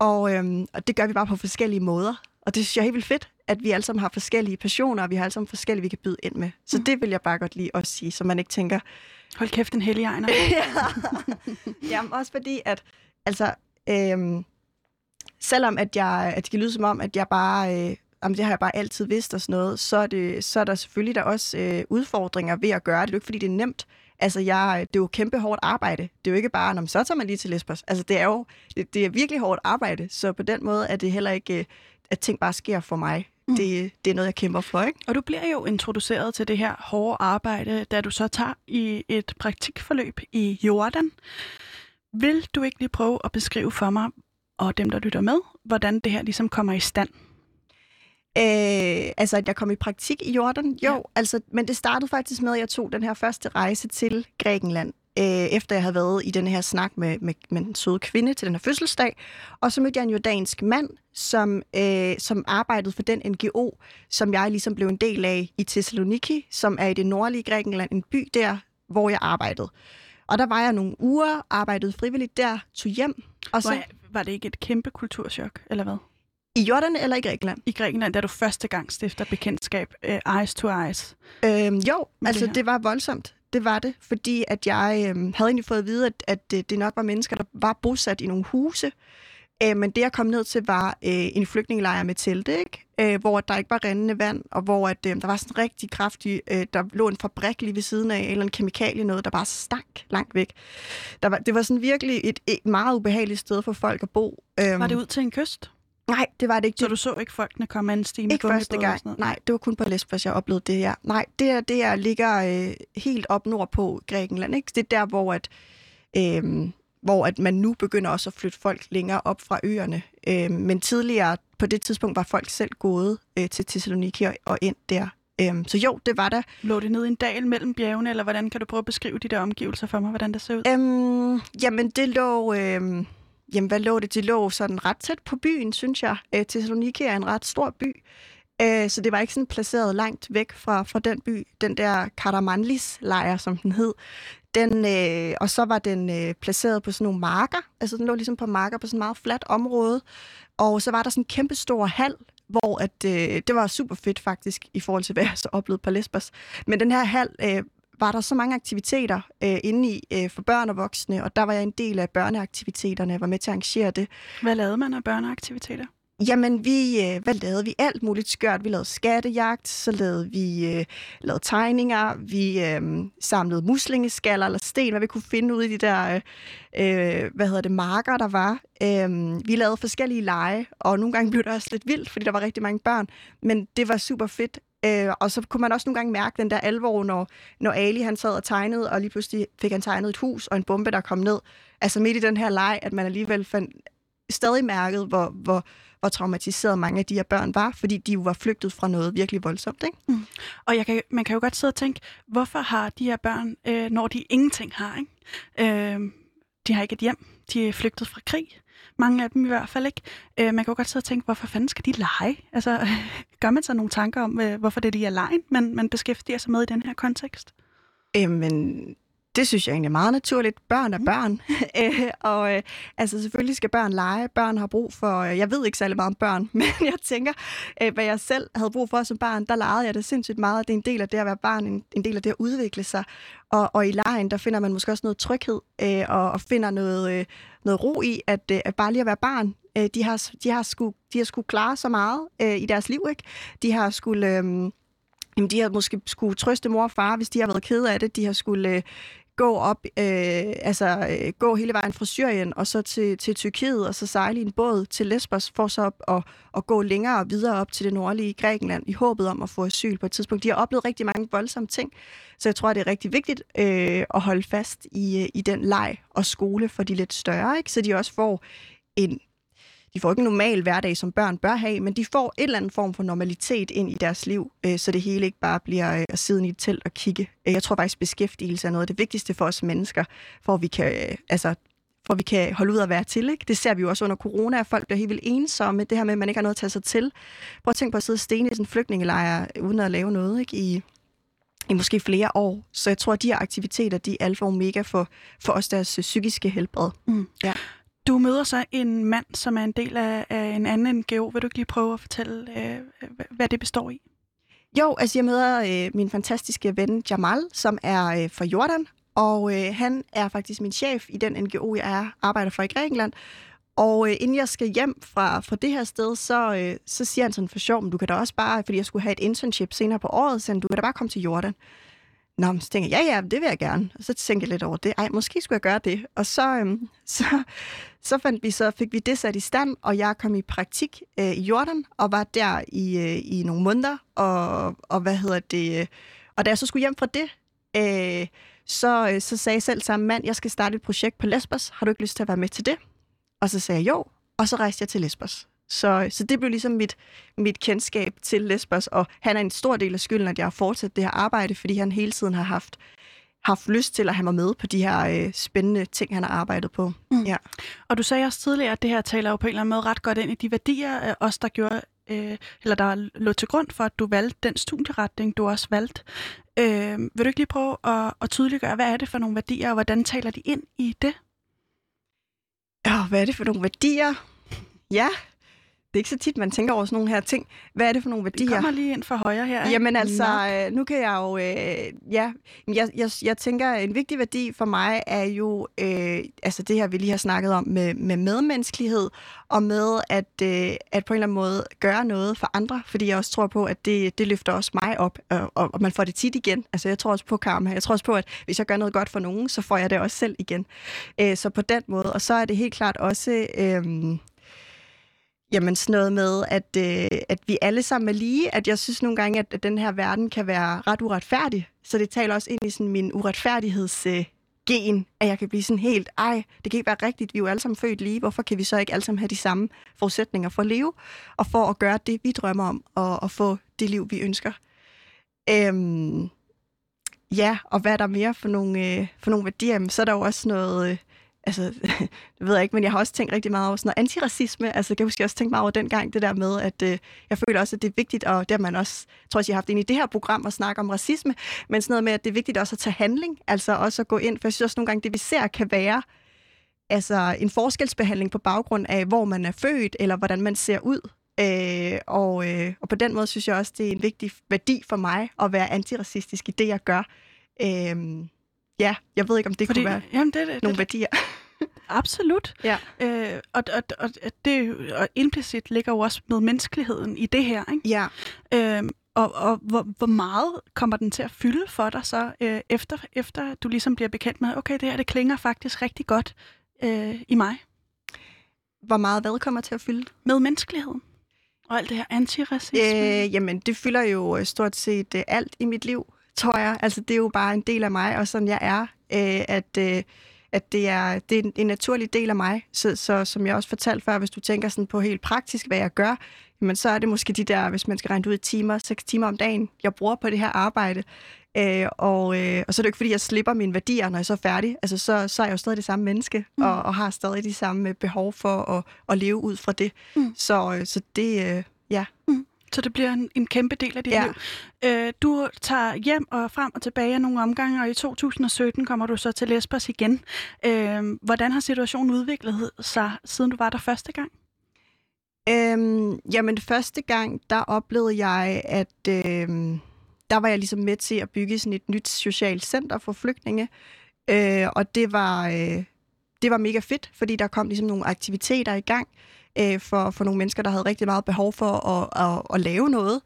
Og, øh, og det gør vi bare på forskellige måder. Og det synes jeg er helt vildt fedt, at vi alle sammen har forskellige passioner, og vi har alle sammen forskellige, vi kan byde ind med. Så mm. det vil jeg bare godt lige også sige, så man ikke tænker... Hold kæft, en helligegner. Jamen, også fordi, at altså, øhm, selvom at, jeg, at det kan lyde som om, at jeg bare, øh, jamen, det har jeg bare altid vidst og sådan noget, så er, det, så er der selvfølgelig der også øh, udfordringer ved at gøre det. Det er jo ikke, fordi det er nemt. Altså, jeg, det er jo kæmpe hårdt arbejde. Det er jo ikke bare, når så tager man lige til Lesbos. Altså, det er jo det, det er virkelig hårdt arbejde, så på den måde er det heller ikke... Øh, at ting bare sker for mig. Mm. Det, det er noget, jeg kæmper for, ikke? Og du bliver jo introduceret til det her hårde arbejde, da du så tager i et praktikforløb i Jordan. Vil du ikke lige prøve at beskrive for mig, og dem, der lytter med, hvordan det her ligesom kommer i stand? Øh, altså, at jeg kom i praktik i Jordan? Jo, ja. altså, men det startede faktisk med, at jeg tog den her første rejse til Grækenland, øh, efter jeg havde været i den her snak med, med, med en søde kvinde til den her fødselsdag. Og så mødte jeg en jordansk mand, som, øh, som arbejdede for den N G O, som jeg ligesom blev en del af i Thessaloniki, som er i det nordlige Grækenland, en by der, hvor jeg arbejdede. Og der var jeg nogle uger, arbejdede frivilligt der, tog hjem. Og så... Var det ikke et kæmpe kulturschok, eller hvad? I Jordan eller i Grækenland? I Grækenland, da du første gang stifter bekendtskab, øh, eyes to eyes. Øhm, jo, altså det, det var voldsomt. Det var det, fordi at jeg øh, havde egentlig fået at vide, at, at det nok var mennesker, der var bosat i nogle huse. Øh, men det, jeg kom ned til, var øh, en flygtningelejr med telte, ikke? Øh, hvor der ikke var rendende vand, og hvor at, øh, der var sådan rigtig kraftig... Øh, der lå en fabrik lige ved siden af, eller en kemikalie noget, der bare stank langt væk. Der var, det var sådan virkelig et, et meget ubehageligt sted for folk at bo. Øh, var det ud til en kyst? Nej, det var det ikke. Så du så ikke folkene komme an stigende? Ikke første gang. Nej, det var kun på Lesbos, jeg oplevede det her. Nej, det her, det her ligger øh, helt op nordpå Grækenland, ikke? Det er der, hvor, at, øh, hvor at man nu begynder også at flytte folk længere op fra øerne. Øh, men tidligere, på det tidspunkt, var folk selv gået øh, til Thessaloniki og, og ind der. Øh, så jo, det var der. Lå det ned i en dal mellem bjergene, eller hvordan kan du prøve at beskrive de der omgivelser for mig, hvordan det ser ud? Øh, jamen, det lå... Øh, Jamen, hvad lå det? Det lå sådan ret tæt på byen, synes jeg. Øh, Thessaloniki er en ret stor by, øh, så det var ikke sådan placeret langt væk fra, fra den by. Den der Karamanlis-lejr, som den hed. Den, øh, og så var den øh, placeret på sådan nogle marker. Altså, den lå ligesom på marker på sådan et meget fladt område. Og så var der sådan en kæmpe stor hal, hvor at, øh, det var super fedt faktisk, i forhold til, hvad jeg så oplevede på Lesbos. Men den her hal... Øh, var der så mange aktiviteter øh, inde i øh, for børn og voksne, og der var jeg en del af børneaktiviteterne, jeg var med til at arrangere det. Hvad lavede man af børneaktiviteter? Jamen, vi, øh, hvad lavede vi? Alt muligt skørt. Vi lavede skattejagt, så lavede vi øh, lavede tegninger, vi øh, samlede muslingeskaller eller sten, hvad vi kunne finde ud i de der, øh, hvad hedder det, marker, der var. Øh, vi lavede forskellige lege, og nogle gange blev det også lidt vildt, fordi der var rigtig mange børn, men det var super fedt. Og så kunne man også nogle gange mærke den der alvor, når, når Ali han sad og tegnede, og lige pludselig fik han tegnet et hus og en bombe, der kom ned. Altså midt i den her leg, at man alligevel fandt, stadig mærket, hvor, hvor, og traumatiserede mange af de her børn var, fordi de jo var flygtet fra noget virkelig voldsomt, ikke? Mm. Og jeg kan, man kan jo godt sidde og tænke, hvorfor har de her børn, øh, når de ingenting har, ikke? Øh, de har ikke et hjem, de er flygtet fra krig. Mange af dem i hvert fald ikke. Øh, man kan jo godt sidde og tænke, hvorfor fanden skal de lege? Altså, gør man sig nogle tanker om, øh, hvorfor det lige er legen, man, man beskæftiger sig med i den her kontekst? Jamen, det synes jeg egentlig er meget naturligt. Børn er børn. Mm. og øh, altså, selvfølgelig skal børn lege. Børn har brug for... Øh, jeg ved ikke særlig meget om børn, men jeg tænker, øh, hvad jeg selv havde brug for som barn, der legede jeg det sindssygt meget. Det er en del af det at være barn, en, en del af det at udvikle sig. Og, og i legen, der finder man måske også noget tryghed, øh, og, og finder noget, øh, noget ro i, at, øh, at bare lige at være barn. Øh, de har, de har sku, de har sku klare så meget øh, i deres liv, ikke? De har skulle... Øh, Jamen, de har måske skulle trøste mor og far, hvis de har været kede af det. De har skulle øh, gå op, øh, altså øh, gå hele vejen fra Syrien og så til, til Tyrkiet, og så sejle i en båd til Lesbos, for så op og, og gå længere og videre op til det nordlige Grækenland i håbet om at få asyl på et tidspunkt. De har oplevet rigtig mange voldsomme ting, så jeg tror, det er rigtig vigtigt øh, at holde fast i, i den leg og skole for de lidt større, ikke? Så de også får en... De får ikke en normal hverdag, som børn bør have, men de får en eller anden form for normalitet ind i deres liv, så det hele ikke bare bliver at sidde i et telt og kigge. Jeg tror faktisk, beskæftigelse er noget af det vigtigste for os mennesker, for at vi kan, altså, for at vi kan holde ud og være til. Ikke? Det ser vi jo også under corona, at folk bliver helt vildt ensomme. Det her med, at man ikke har noget at tage sig til. Prøv at tænke på at sidde sten i sådan en flygtningelejr, uden at lave noget, ikke? I, i måske flere år. Så jeg tror, at de her aktiviteter, de er alfa og omega for, for os deres psykiske helbred. Mm. Ja. Du møder så en mand, som er en del af, af en anden N G O. Vil du ikke lige prøve at fortælle, øh, hvad det består i? Jo, altså jeg møder øh, min fantastiske ven Jamal, som er øh, fra Jordan. Og øh, han er faktisk min chef i den N G O, jeg er, arbejder for i Grækenland. Og øh, inden jeg skal hjem fra, fra det her sted, så, øh, så siger han sådan for sjov, men du kan da også bare, fordi jeg skulle have et internship senere på året, så han, du kan da bare komme til Jordan. Nå, så tænker jeg, ja, ja, det vil jeg gerne. Og så tænkte jeg lidt over det. Ej, måske skulle jeg gøre det. Og så, øhm, så, så, fandt vi, så fik vi det sat i stand, og jeg kom i praktik øh, i Jordan, og var der i, øh, i nogle måneder. Og, og hvad hedder det? Øh, og da jeg så skulle hjem fra det, øh, så, øh, så sagde jeg selv sammen, mand, jeg skal starte et projekt på Lesbos. Har du ikke lyst til at være med til det? Og så sagde jeg jo, og så rejste jeg til Lesbos. Så, så det blev ligesom mit, mit kendskab til Lesbos, og han er en stor del af skylden, at jeg har fortsat det her arbejde, fordi han hele tiden har haft, haft lyst til at have mig med på de her øh, spændende ting, han har arbejdet på. Mm. Ja. Og du sagde også tidligere, at det her taler jo på en eller anden måde ret godt ind i de værdier, øh, også der gjorde, øh, eller der lå til grund for, at du valgte den studieretning, du også valgte. Øh, vil du ikke lige prøve at, at tydeliggøre, hvad er det for nogle værdier, og hvordan taler de ind i det? Ja, hvad er det for nogle værdier? Ja... Det er ikke så tit, man tænker over sådan nogle her ting. Hvad er det for nogle værdier? Vi kommer lige ind for højre her. Ikke? Jamen altså, Nok. nu kan jeg jo... Øh, ja, jeg, jeg, jeg tænker, en vigtig værdi for mig er jo... Øh, altså det her, vi lige har snakket om med, med medmenneskelighed, og med at, øh, at på en eller anden måde gøre noget for andre, fordi jeg også tror på, at det, det løfter også mig op, og, og man får det tit igen. Altså jeg tror også på karma. Jeg tror også på, at hvis jeg gør noget godt for nogen, så får jeg det også selv igen. Øh, så på den måde. Og så er det helt klart også... Øh, Jamen sådan noget med, at, øh, at vi alle sammen er lige, at jeg synes nogle gange, at, at den her verden kan være ret uretfærdig. Så det taler også ind i sådan min uretfærdighedsgen, øh, at jeg kan blive sådan helt, ej, det kan ikke være rigtigt, vi er jo alle sammen født lige, hvorfor kan vi så ikke alle sammen have de samme forudsætninger for at leve, og for at gøre det, vi drømmer om, og, og få det liv, vi ønsker. Øhm, ja, og hvad er der mere for nogle, øh, for nogle værdier? Så er der jo også noget... Øh, Altså, det ved jeg ikke, men jeg har også tænkt rigtig meget over sådan noget antiracisme. Altså, jeg kan huske, jeg også tænkte meget over dengang, det der med, at øh, jeg føler også, at det er vigtigt, og det har man også, tror jeg, jeg har haft ind i det her program at snakke om racisme, men sådan noget med, at det er vigtigt også at tage handling, altså også at gå ind, for jeg synes også nogle gange, det vi ser kan være altså en forskelsbehandling på baggrund af, hvor man er født, eller hvordan man ser ud. Øh, og, øh, og på den måde synes jeg også, det er en vigtig værdi for mig at være antiracistisk i det, jeg gør. Øh, Ja, jeg ved ikke, om det Fordi, kunne være jamen, det, det, nogle det, værdier. Absolut. Ja. Øh, og, og, og, det, og implicit ligger jo også med menneskeligheden i det her, ikke? Ja. Øhm, og og hvor, hvor meget kommer den til at fylde for dig så, øh, efter, efter du ligesom bliver bekendt med, okay, det her det klinger faktisk rigtig godt øh, i mig? Hvor meget hvad kommer til at fylde? Med menneskeligheden. Og alt det her antiracisme. Øh, jamen, det fylder jo stort set øh, alt i mit liv. Tror jeg. Altså, det er jo bare en del af mig, og sådan jeg er, øh, at, øh, at det er, det er en, en naturlig del af mig. Så, så som jeg også fortalte før, hvis du tænker sådan på helt praktisk, hvad jeg gør, jamen så er det måske de der, hvis man skal regne ud i timer, seks timer om dagen, jeg bruger på det her arbejde. Øh, og, øh, og så er det jo ikke, fordi jeg slipper mine værdier, når jeg så er færdig. Altså, så, så er jeg jo stadig det samme menneske, mm. og, og har stadig de samme behov for at, at leve ud fra det. Mm. Så, så det, øh, ja... Mm. Så det bliver en, en kæmpe del af dit ja. liv. Øh, du tager hjem og frem og tilbage nogle omgange, og i to tusind og sytten kommer du så til Lesbos igen. Øh, hvordan har situationen udviklet sig, siden du var der første gang? Øhm, jamen første gang, der oplevede jeg, at øhm, der var jeg ligesom med til at bygge sådan et nyt socialt center for flygtninge. Øh, og det var, øh, det var mega fedt, fordi der kom ligesom nogle aktiviteter i gang. For, for nogle mennesker, der havde rigtig meget behov for at, at, at lave noget.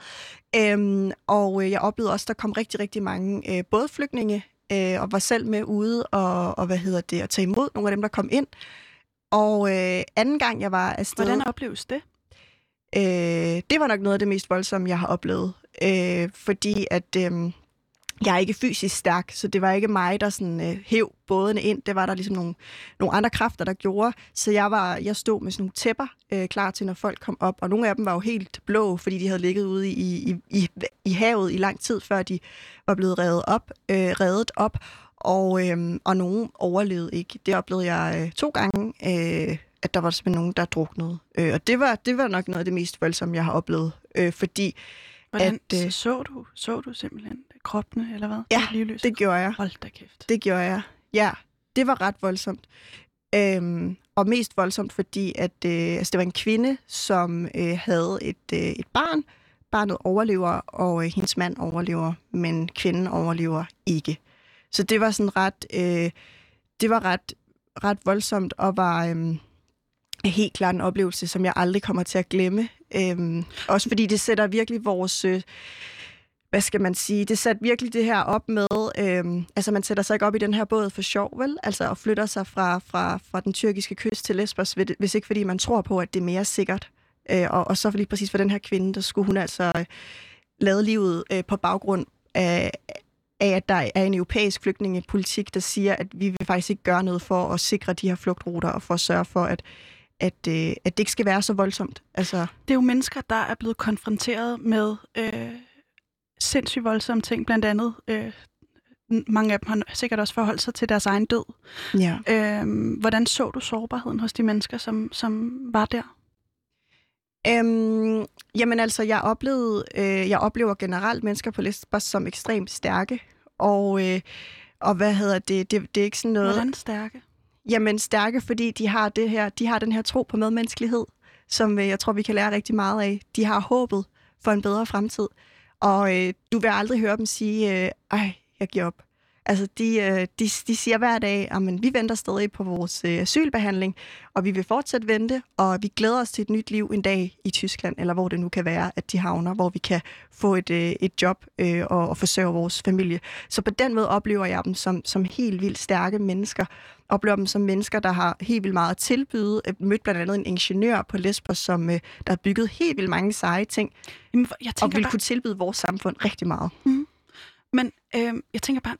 Øhm, og jeg oplevede også, at der kom rigtig, rigtig mange øh, både flygtninge, øh, og var selv med ude og, og hvad hedder det, at tage imod nogle af dem, der kom ind. Og øh, anden gang, jeg var afsted... Hvordan opleves det? Øh, det var nok noget af det mest voldsomme, jeg har oplevet. Øh, fordi at... Øh, Jeg er ikke fysisk stærk, så det var ikke mig, der sådan, øh, hæv bådene ind. Det var der ligesom nogle, nogle andre kræfter, der gjorde. Så jeg, var, jeg stod med sådan nogle tæpper øh, klar til, når folk kom op. Og nogle af dem var jo helt blå, fordi de havde ligget ude i, i, i, i havet i lang tid, før de var blevet revet op. Øh, reddet op og, øh, og nogen overlevede ikke. Det oplevede jeg øh, to gange, øh, at der var simpelthen nogen, der druknede. Øh, og det var, det var nok noget af det mest voldsomme, jeg har oplevet. Øh, fordi... Hvordan at, øh, så du? Så du simpelthen kroppene, eller hvad? Ja, det, det gjorde jeg. Hold da kæft. Det gjorde jeg. Ja, det var ret voldsomt. Øhm, og mest voldsomt, fordi at, øh, altså, det var en kvinde, som øh, havde et, øh, et barn. Barnet overlever, og øh, hendes mand overlever, men kvinden overlever ikke. Så det var sådan ret, øh, det var ret, ret voldsomt, og var øh, helt klart en oplevelse, som jeg aldrig kommer til at glemme. Øhm, også fordi det sætter virkelig vores, øh, hvad skal man sige, det sætter virkelig det her op med, øhm, altså man sætter sig ikke op i den her båd for sjov, vel? Altså og flytter sig fra, fra, fra den tyrkiske kyst til Lesbos, hvis ikke fordi man tror på, at det er mere sikkert. Øh, og, og så lige præcis for den her kvinde, der skulle hun altså øh, lade livet øh, på baggrund af, af, at der er en europæisk flygtningepolitik, der siger, at vi vil faktisk ikke gøre noget for at sikre de her flugtruter og for at sørge for, at At, øh, at det ikke skal være så voldsomt. Altså... Det er jo mennesker, der er blevet konfronteret med øh, sindssygt voldsomme ting, blandt andet. Øh, mange af dem har sikkert også forholdt sig til deres egen død. Ja. Øh, hvordan så du sårbarheden hos de mennesker, som, som var der? Øhm, jamen altså, jeg, oplevede, øh, jeg oplever generelt mennesker på Lesbos som ekstremt stærke. Og, øh, og hvad hedder det? det? Det er ikke sådan noget... Hvordan stærke? Jamen stærke, fordi de har, det her, de har den her tro på medmenneskelighed, som øh, jeg tror, vi kan lære rigtig meget af. De har håbet for en bedre fremtid. Og øh, du vil aldrig høre dem sige, øh, ej, jeg giver op. Altså, de, øh, de, de siger hver dag, at vi venter stadig på vores øh, asylbehandling, og vi vil fortsat vente, og vi glæder os til et nyt liv en dag i Tyskland, eller hvor det nu kan være, at de havner, hvor vi kan få et, øh, et job øh, og, og forsørge vores familie. Så på den måde oplever jeg dem som, som helt vildt stærke mennesker. Oplever dem som mennesker, der har helt vildt meget at tilbyde. Mødt blandt andet en ingeniør på Lesbos, som øh, der har bygget helt vildt mange seje ting, Jamen, jeg og vil bare... kunne tilbyde vores samfund rigtig meget. Mm. Men øh, jeg tænker bare,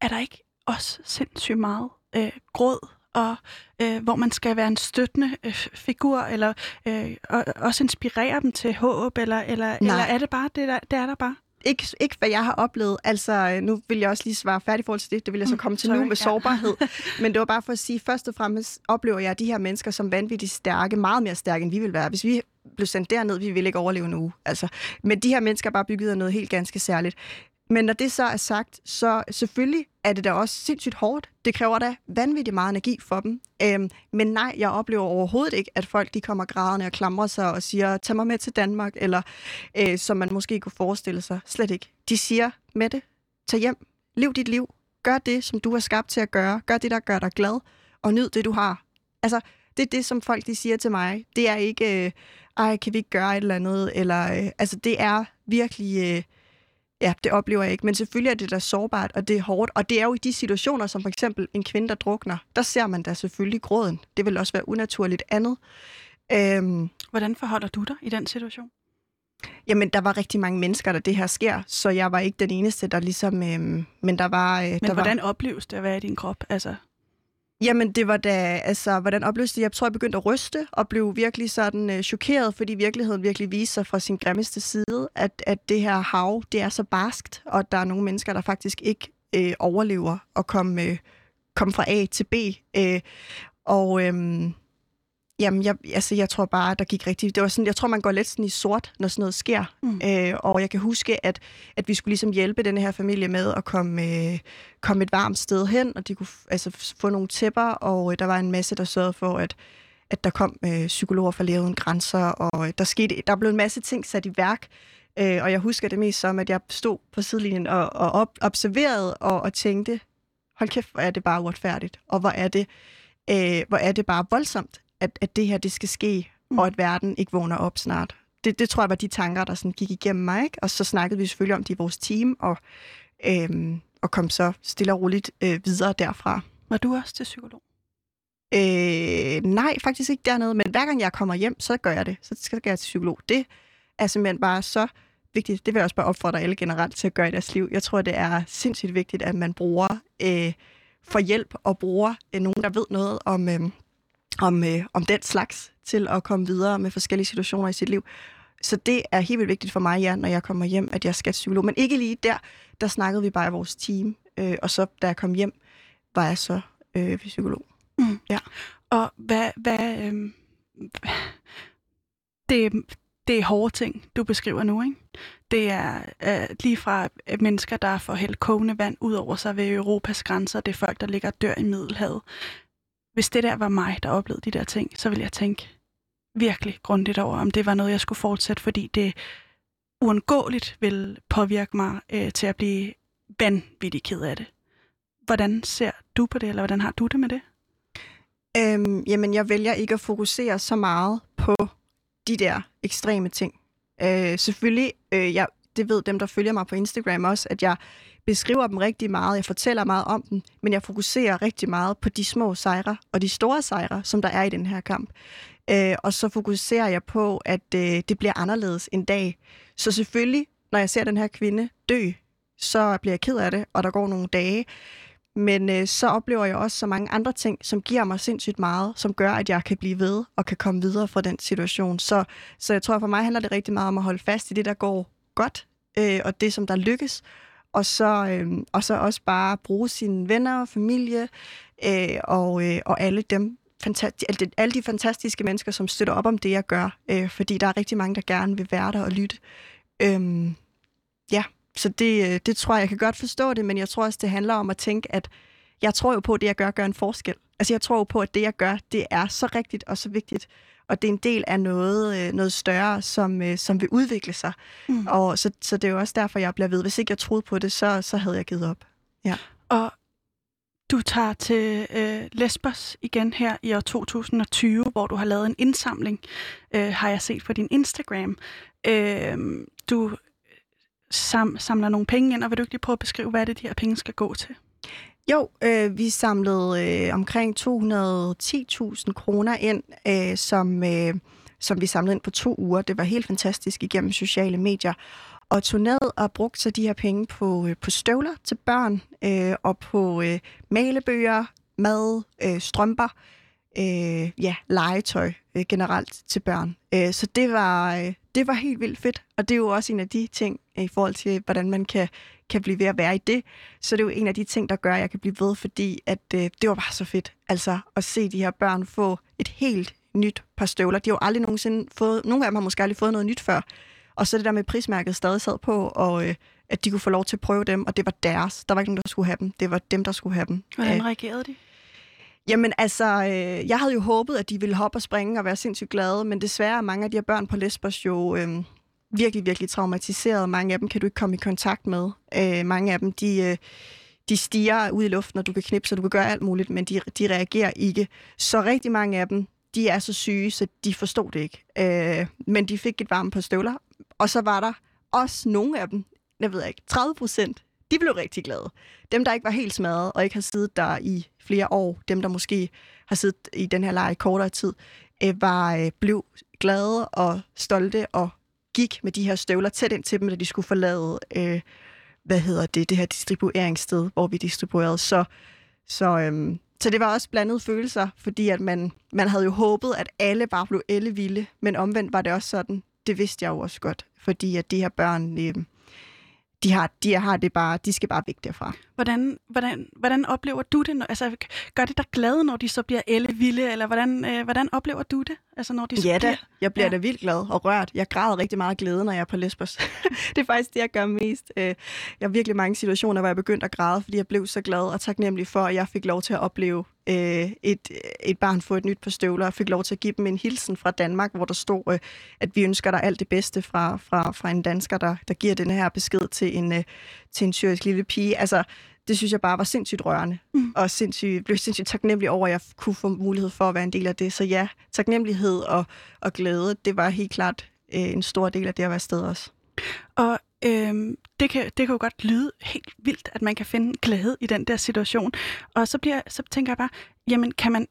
er der ikke også sindssygt meget øh, gråd, og øh, hvor man skal være en støttende øh, figur, eller øh, og, også inspirere dem til håb, eller, eller, eller er det bare det, der, det er der bare? Ikke, ikke hvad jeg har oplevet. Altså, nu vil jeg også lige svare færdig i forhold til det. Det vil jeg så komme mm, til sorry, nu med ja. sårbarhed. Men det var bare for at sige, først og fremmest oplever jeg de her mennesker som vanvittigt stærke, meget mere stærke, end vi vil være. Hvis vi blev sendt derned, vi ville ikke overleve en uge. Altså, men de her mennesker er bare bygget af noget helt ganske særligt. Men når det så er sagt, så selvfølgelig er det da også sindssygt hårdt. Det kræver da vanvittigt meget energi for dem. Øhm, men nej, jeg oplever overhovedet ikke, at folk de kommer grædende og klamrer sig og siger, tag mig med til Danmark, eller øh, som man måske kunne forestille sig. Slet ikke. De siger, Mette, tag hjem, lev dit liv, gør det, som du er skabt til at gøre, gør det, der gør dig glad, og nyd det, du har. Altså, det er det, som folk de siger til mig. Det er ikke, øh, ej, kan vi ikke gøre et eller andet, eller, øh, altså, det er virkelig... Øh, Ja, det oplever jeg ikke, men selvfølgelig er det da sårbart, og det er hårdt, og det er jo i de situationer, som for eksempel en kvinde, der drukner, der ser man da selvfølgelig gråden. Det vil også være unaturligt andet. Øhm, Hvordan forholder du dig i den situation? Jamen, der var rigtig mange mennesker, der det her sker, så jeg var ikke den eneste, der ligesom... Øhm, men der var... Øh, men der hvordan var... opleves det at være i din krop? Altså... Jamen, det var da, altså, hvordan oplevede jeg? Jeg tror, jeg begyndte at ryste og blev virkelig sådan øh, chokeret, fordi virkeligheden virkelig viser sig fra sin grimmeste side, at, at det her hav, det er så barskt, og at der er nogle mennesker, der faktisk ikke øh, overlever at komme, øh, komme fra A til B. Øh, og øh, jamen, jeg, altså, jeg tror bare, der gik rigtigt. Det var sådan, jeg tror, man går lidt sådan i sort, når sådan noget sker. Mm. Øh, og jeg kan huske, at, at vi skulle ligesom hjælpe den her familie med at komme... Øh, kom et varmt sted hen, og de kunne altså, få nogle tæpper, og øh, der var en masse, der sørgede for, at, at der kom øh, psykologer fra Læger uden Grænser, og øh, der, skete, der blev en masse ting sat i værk, øh, og jeg husker det mest som, at jeg stod på sidelinjen og, og op, observerede og, og tænkte, hold kæft, hvor er det bare uretfærdigt, og hvor er det, øh, hvor er det bare voldsomt, at, at det her det skal ske, mm. og at verden ikke vågner op snart. Det, det tror jeg var de tanker, der sådan gik igennem mig, ikke? Og så snakkede vi selvfølgelig om det i vores team, og øh, og kom så stille og roligt øh, videre derfra. Var du også til psykolog? Øh, nej, faktisk ikke dernede, men hver gang jeg kommer hjem, så gør jeg det. Så skal jeg til psykolog. Det er simpelthen bare så vigtigt. Det vil jeg også bare opfordre alle generelt til at gøre i deres liv. Jeg tror, det er sindssygt vigtigt, at man bruger øh, for hjælp og bruger øh, nogen, der ved noget om, øh, om, øh, om den slags, til at komme videre med forskellige situationer i sit liv. Så det er helt vildt vigtigt for mig, ja, når jeg kommer hjem, at jeg skal til psykolog. Men ikke lige der, der snakkede vi bare i vores team. Øh, og så, da jeg kom hjem, var jeg så øh, ved psykolog. Mm. Ja. Og hvad... hvad øh, det, det er hårde ting, du beskriver nu, ikke? Det er øh, lige fra mennesker, der får hældt kogende vand ud over sig ved Europas grænser. Det er folk, der ligger og dør i Middelhavet. Hvis det der var mig, der oplevede de der ting, så ville jeg tænke... virkelig grundigt over, om det var noget, jeg skulle fortsætte, fordi det uundgåeligt vil påvirke mig øh, til at blive vanvittig ked af det. Hvordan ser du på det, eller hvordan har du det med det? Øhm, jamen, jeg vælger ikke at fokusere så meget på de der ekstreme ting. Øh, selvfølgelig, øh, jeg, det ved dem, der følger mig på Instagram også, at jeg beskriver dem rigtig meget, jeg fortæller meget om dem, men jeg fokuserer rigtig meget på de små sejre og de store sejre, som der er i den her kamp. Øh, og så fokuserer jeg på, at øh, det bliver anderledes en dag. Så selvfølgelig, når jeg ser den her kvinde dø, så bliver jeg ked af det, og der går nogle dage. Men øh, så oplever jeg også så mange andre ting, som giver mig sindssygt meget, som gør, at jeg kan blive ved og kan komme videre fra den situation. Så, så jeg tror, for mig handler det rigtig meget om at holde fast i det, der går godt, øh, og det, som der lykkes. Og så, øh, og så også bare bruge sine venner og familie øh, og, øh, og alle dem, Fantast- alle de fantastiske mennesker, som støtter op om det, jeg gør. Øh, fordi der er rigtig mange, der gerne vil være der og lytte. Øhm, ja, så det, det tror jeg, jeg kan godt forstå det, men jeg tror også, det handler om at tænke, at jeg tror jo på, at det, jeg gør, gør en forskel. Altså, jeg tror jo på, at det, jeg gør, det er så rigtigt og så vigtigt. Og det er en del af noget, noget større, som, som vil udvikle sig. Mm. Og så, så det er jo også derfor, jeg bliver ved. Hvis ikke jeg troede på det, så, så havde jeg givet op. Ja. Og du tager til øh, Lesbos igen her i år to tusind og tyve, hvor du har lavet en indsamling, øh, har jeg set på din Instagram. Øh, du sam- samler nogle penge ind, og vil du ikke lige prøve at beskrive, hvad det de her penge skal gå til? Jo, øh, vi samlede øh, omkring to hundrede og ti tusind kroner ind, øh, som, øh, som vi samlede ind på to uger. Det var helt fantastisk igennem sociale medier. Og tog ned og brugte så de her penge på, på støvler til børn, øh, og på øh, malebøger, mad, øh, strømper, øh, ja, legetøj øh, generelt til børn. Øh, så det var, øh, det var helt vildt fedt, og det er jo også en af de ting øh, i forhold til, hvordan man kan, kan blive ved at være i det. Så det er jo en af de ting, der gør, at jeg kan blive ved, fordi at, øh, det var bare så fedt altså, at se de her børn få et helt nyt par støvler. De har jo aldrig nogensinde fået, nogle af dem har måske aldrig fået noget nyt før. Og så det der med prismærket stadig sad på, og øh, at de kunne få lov til at prøve dem, og det var deres. Der var ikke nogen, der skulle have dem. Det var dem, der skulle have dem. Hvordan reagerede de? Jamen altså, øh, jeg havde jo håbet, at de ville hoppe og springe og være sindssygt glade, men desværre er mange af de her børn på Lesbos jo øh, virkelig, virkelig traumatiserede. Mange af dem kan du ikke komme i kontakt med. Øh, mange af dem, de... Øh, De stiger ud i luften, og du kan knipse, og du kan gøre alt muligt, men de, de reagerer ikke. Så rigtig mange af dem, de er så syge, så de forstod det ikke. Øh, men de fik et varme på støvler. Og så var der også nogle af dem, jeg ved ikke, tredive procent, de blev rigtig glade. Dem, der ikke var helt smadret og ikke har siddet der i flere år, dem, der måske har siddet i den her lejr i kortere tid, øh, var, øh, blev glade og stolte og gik med de her støvler tæt ind til dem, da de skulle forlade øh, hvad hedder det, det her distribueringssted, hvor vi distribuerede. Så, så øhm, Så det var også blandede følelser, fordi at man, man havde jo håbet, at alle bare blev ellevilde, men omvendt var det også sådan, det vidste jeg jo også godt, fordi at de her børn, de har, de har det bare, de skal bare væk derfra. Hvordan, hvordan, hvordan oplever du det? Altså, gør det dig glad, når de så bliver ellevilde, eller hvordan, øh, hvordan oplever du det? Altså, når de så ja da, bliver... jeg bliver ja. da vildt glad og rørt. Jeg græder rigtig meget af glæde, når jeg er på Lesbos. Det er faktisk det, jeg gør mest. Jeg har virkelig mange situationer, hvor jeg begyndte at græde, fordi jeg blev så glad og taknemmelig for, at jeg fik lov til at opleve øh, et, et barn få et nyt par støvler, og fik lov til at give dem en hilsen fra Danmark, hvor der stod, øh, at vi ønsker dig alt det bedste fra, fra, fra en dansker, der, der giver den her besked til en, øh, til en syrisk lille pige. Altså, det synes jeg bare var sindssygt rørende, mm. og sindssygt, blev sindssygt taknemmelig over, at jeg kunne få mulighed for at være en del af det. Så ja, taknemmelighed og, og glæde, det var helt klart øh, en stor del af det at være afsted også. Og øhm, det, kan, det kan jo godt lyde helt vildt, at man kan finde glæde i den der situation. Og så, bliver, så tænker jeg bare, jamen kan man...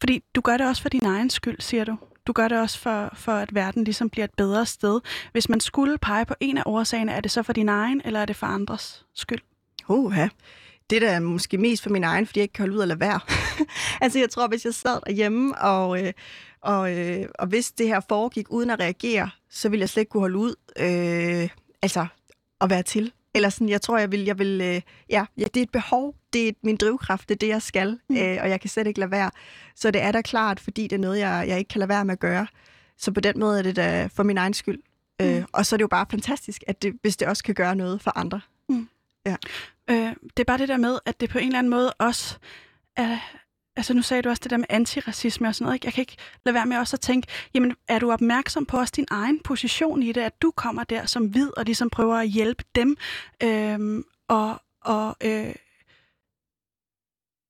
Fordi du gør det også for din egen skyld, siger du. Du gør det også for, for, at verden ligesom bliver et bedre sted. Hvis man skulle pege på en af årsagerne, er det så for din egen, eller er det for andres skyld? Oha. Det der er måske mest for min egen, fordi jeg ikke kan holde ud at lade være. Altså jeg tror, hvis jeg sad derhjemme og, øh, og, øh, og hvis det her foregik uden at reagere, så ville jeg slet ikke kunne holde ud øh, altså at være til. Eller sådan, jeg tror, jeg vil, jeg vil øh, ja, ja, det er et behov, det er et, min drivkraft, det er det, jeg skal, mm. øh, og jeg kan slet ikke lade være. Så det er da klart, fordi det er noget, jeg, jeg ikke kan lade være med at gøre. Så på den måde er det da for min egen skyld. Mm. Øh, og så er det jo bare fantastisk, at det, hvis det også kan gøre noget for andre. Mm. Ja. Øh, det er bare det der med, at det på en eller anden måde også, er, altså nu sagde du også det der med antiracisme og sådan noget, ikke? Jeg kan ikke lade være med også at tænke, jamen er du opmærksom på også din egen position i det, at du kommer der som hvid og ligesom prøver at hjælpe dem, øh, og, og øh,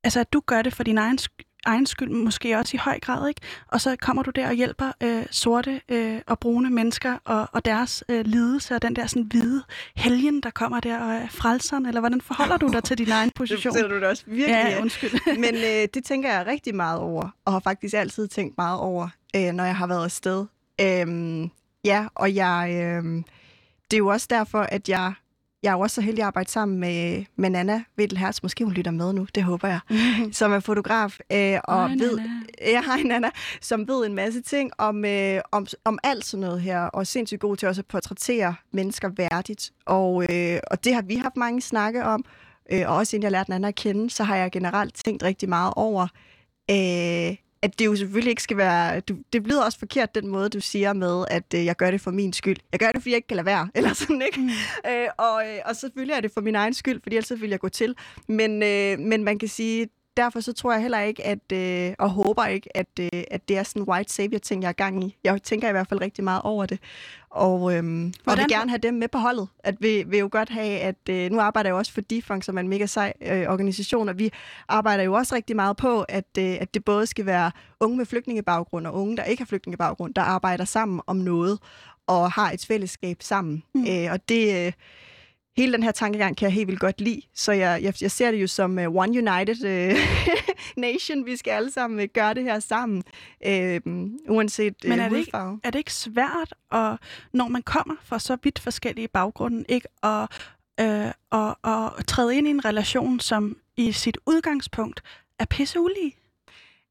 altså at du gør det for din egen, egen skyld, måske også i høj grad, ikke? Og så kommer du der og hjælper øh, sorte øh, og brune mennesker og, og deres øh, lidelse og den der sådan hvide helgen, der kommer der og er frelseren, eller hvordan forholder du dig til din egen position? Det fortæller du da også virkelig. Ja, undskyld. Men øh, det tænker jeg rigtig meget over, og har faktisk altid tænkt meget over, øh, når jeg har været afsted. Øhm, ja, og jeg, øh, det er jo også derfor, at jeg Jeg er også så heldig at arbejde sammen med, med Nana Vildt-Herts. Måske hun lytter med nu, det håber jeg. Mm-hmm. Som er fotograf øh, og hej, ved, Nana. Ja, hej, Nana, som ved en masse ting om, øh, om, om alt sådan noget her, og er sindssygt god til også at portrættere mennesker værdigt. Og, øh, og det har vi haft mange snakke om, øh, og også inden jeg lærte Nana at kende, så har jeg generelt tænkt rigtig meget over, øh, at det jo selvfølgelig ikke skal være... Du, det lyder også forkert, den måde, du siger med, at øh, jeg gør det for min skyld. Jeg gør det, fordi jeg ikke kan lade være, eller sådan, ikke? Mm. Øh, og, øh, og selvfølgelig er det for min egen skyld, fordi ellers vil jeg gå til. Men, øh, men man kan sige, derfor så tror jeg heller ikke, at, øh, og håber ikke, at, øh, at det er sådan en white savior-ting, jeg er gang i. Jeg tænker i hvert fald rigtig meget over det. Og, øhm, og vil gerne have dem med på holdet. At vi vil jo godt have, at øh, nu arbejder jeg jo også for D I F O N, som er en mega sej øh, organisation, og vi arbejder jo også rigtig meget på, at, øh, at det både skal være unge med flygtningebaggrund og unge, der ikke har flygtningebaggrund, der arbejder sammen om noget og har et fællesskab sammen. Mm. Øh, og det... Øh, Hele den her tankegang kan jeg helt vildt godt lide, så jeg, jeg, jeg ser det jo som uh, one united uh, nation. Vi skal alle sammen uh, gøre det her sammen, uh, uanset uh, Men er det, ikke, er det ikke svært, at, når man kommer fra så vidt forskellige baggrunde, ikke at øh, og, og træde ind i en relation, som i sit udgangspunkt er pisse ulige?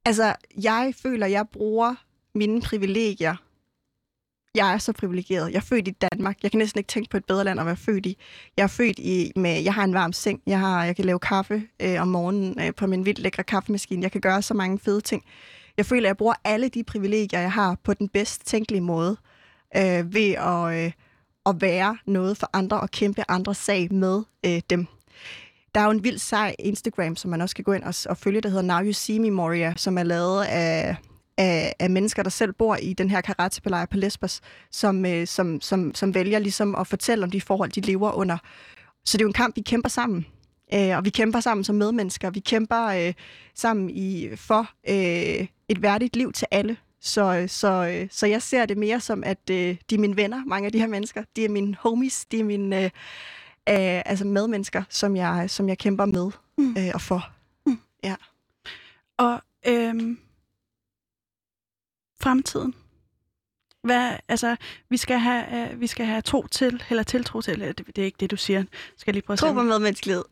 Altså, jeg føler, at jeg bruger mine privilegier. Jeg er så privilegeret. Jeg er født i Danmark. Jeg kan næsten ikke tænke på et bedre land at være født i. Jeg er født i med... Jeg har en varm seng. Jeg har, jeg kan lave kaffe øh, om morgenen øh, på min vildt lækre kaffemaskine. Jeg kan gøre så mange fede ting. Jeg føler, at jeg bruger alle de privilegier, jeg har, på den bedst tænkelige måde. Øh, ved at, øh, at være noget for andre og kæmpe andres sag med øh, dem. Der er jo en vild sej Instagram, som man også kan gå ind og, og følge, der hedder Now You See Me Moria, som er lavet af... Af, af mennesker, der selv bor i den her Karatepe på Lesbos, som, øh, som, som, som vælger ligesom at fortælle om de forhold, de lever under. Så det er jo en kamp, vi kæmper sammen. Øh, og vi kæmper sammen som medmennesker. Vi kæmper øh, sammen i, for øh, et værdigt liv til alle. Så, så, øh, så jeg ser det mere som, at øh, de er mine venner, mange af de her mennesker. De er mine homies, de er mine øh, øh, altså medmennesker, som jeg, som jeg kæmper med mm. øh, og for. Mm. Ja. Og... Øhm... Fremtiden. Hvad, altså, vi skal have, øh, vi skal have tro til, eller tiltro til, eller det, det er ikke det, du siger. Skal lige prøve at tro på medmenneskelighed.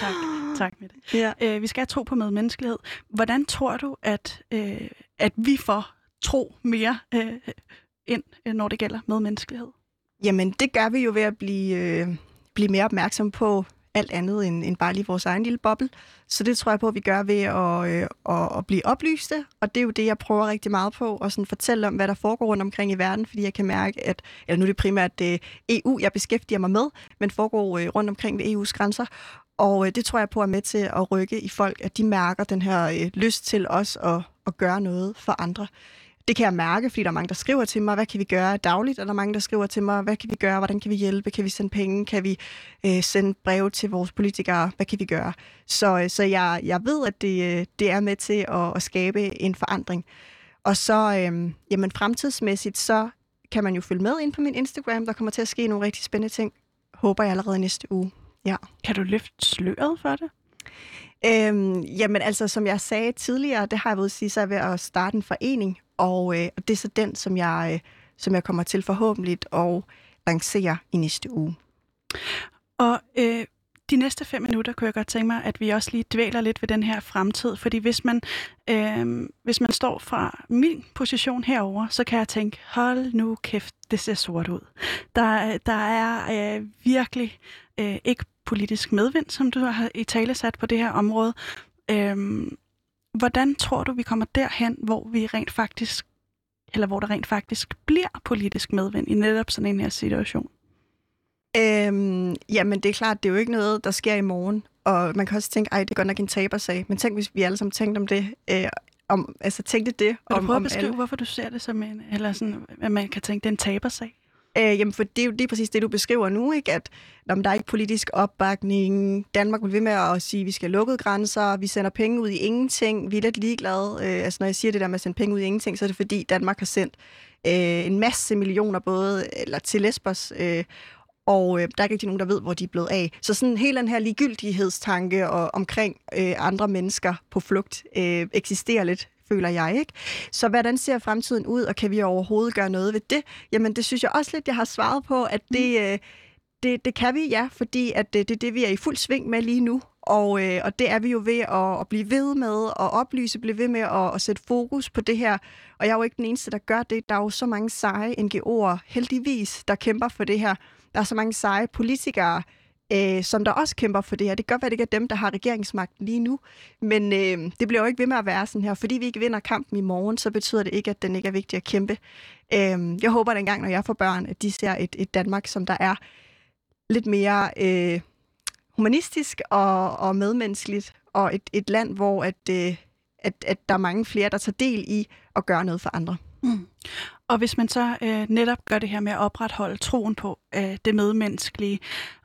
tak, tak med det. Ja. Øh, vi skal have tro på medmenneskelighed. Hvordan tror du, at, øh, at vi får tro mere øh, ind, når det gælder medmenneskelighed? Jamen, det gør vi jo ved at blive, øh, blive mere opmærksom på alt andet end, end bare lige vores egen lille boble. Så det tror jeg på, at vi gør ved at, øh, at, at blive oplyste, og det er jo det, jeg prøver rigtig meget på, at sådan fortælle om, hvad der foregår rundt omkring i verden, fordi jeg kan mærke, at eller nu er det primært øh, E U, jeg beskæftiger mig med, men foregår øh, rundt omkring ved E U's grænser, og øh, det tror jeg på er med til at rykke i folk, at de mærker den her øh, lyst til os at, at gøre noget for andre. Det kan jeg mærke, fordi der er mange, der skriver til mig, hvad kan vi gøre dagligt, og der er mange, der skriver til mig, hvad kan vi gøre, hvordan kan vi hjælpe, kan vi sende penge, kan vi øh, sende breve til vores politikere, hvad kan vi gøre? Så, øh, så jeg, jeg ved, at det, det er med til at, at skabe en forandring. Og så øh, jamen, fremtidsmæssigt, så kan man jo følge med ind på min Instagram, der kommer til at ske nogle rigtig spændende ting, håber jeg allerede næste uge. Ja. Kan du løfte sløret for det? Øhm, jamen altså, som jeg sagde tidligere, det har jeg ved at sige, så er jeg ved at starte en forening, og øh, det er så den, som jeg, øh, som jeg kommer til forhåbentlig at lancere i næste uge. Og øh, de næste fem minutter kunne jeg godt tænke mig, at vi også lige dvæler lidt ved den her fremtid, fordi hvis man, øh, hvis man står fra min position herover, så kan jeg tænke, hold nu kæft, det ser sort ud. Der, der er øh, virkelig øh, ikke politisk medvind, som du har i tale sat på det her område. Øhm, hvordan tror du, vi kommer derhen, hvor vi rent faktisk, eller hvor der rent faktisk bliver politisk medvind i netop sådan en her situation? Øhm, jamen, det er klart, det er jo ikke noget, der sker i morgen, og man kan også tænke, ej, det er godt nok en tabersag, men tænk, hvis vi alle sammen tænkte om det, øh, om, altså tænkte det. Vil du prøve at beskrive, alle? Hvorfor du ser det som en, eller sådan, at man kan tænke, det er en tabersag? Øh, jamen, for det er jo lige præcis det, du beskriver nu, ikke? At når der er ikke politisk opbakning, Danmark vil ved med at sige, at vi skal have lukkede grænser, vi sender penge ud i ingenting, vi er lidt ligeglade. Øh, altså, når jeg siger det der med at sende penge ud i ingenting, så er det fordi, Danmark har sendt øh, en masse millioner både eller til Lesbos, øh, og øh, der er ikke rigtig nogen, der ved, hvor de er blevet af. Så sådan hele den her ligegyldighedstanke og, omkring øh, andre mennesker på flugt øh, eksisterer lidt, føler jeg, ikke? Så hvordan ser fremtiden ud, og kan vi overhovedet gøre noget ved det? Jamen, det synes jeg også lidt, jeg har svaret på, at det, mm. det, det kan vi, ja, fordi at det er det, vi er i fuld sving med lige nu, og, og det er vi jo ved at, at blive ved med, at oplyse, blive ved med at, at sætte fokus på det her, og jeg er jo ikke den eneste, der gør det. Der er jo så mange seje N G O'er, heldigvis, der kæmper for det her. Der er så mange seje politikere, Øh, som der også kæmper for det her. Det kan godt være, det ikke er dem, der har regeringsmagten lige nu, men øh, det bliver jo ikke ved med at være sådan her. Fordi vi ikke vinder kampen i morgen, så betyder det ikke, at den ikke er vigtig at kæmpe. Øh, jeg håber dengang, når jeg får børn, at de ser et, et Danmark, som der er lidt mere øh, humanistisk og, og medmenneskeligt, og et, et land, hvor at, øh, at, at der er mange flere, der tager del i at gøre noget for andre. Mm. Og hvis man så øh, netop gør det her med at opretholde troen på øh, det medmenneskelige,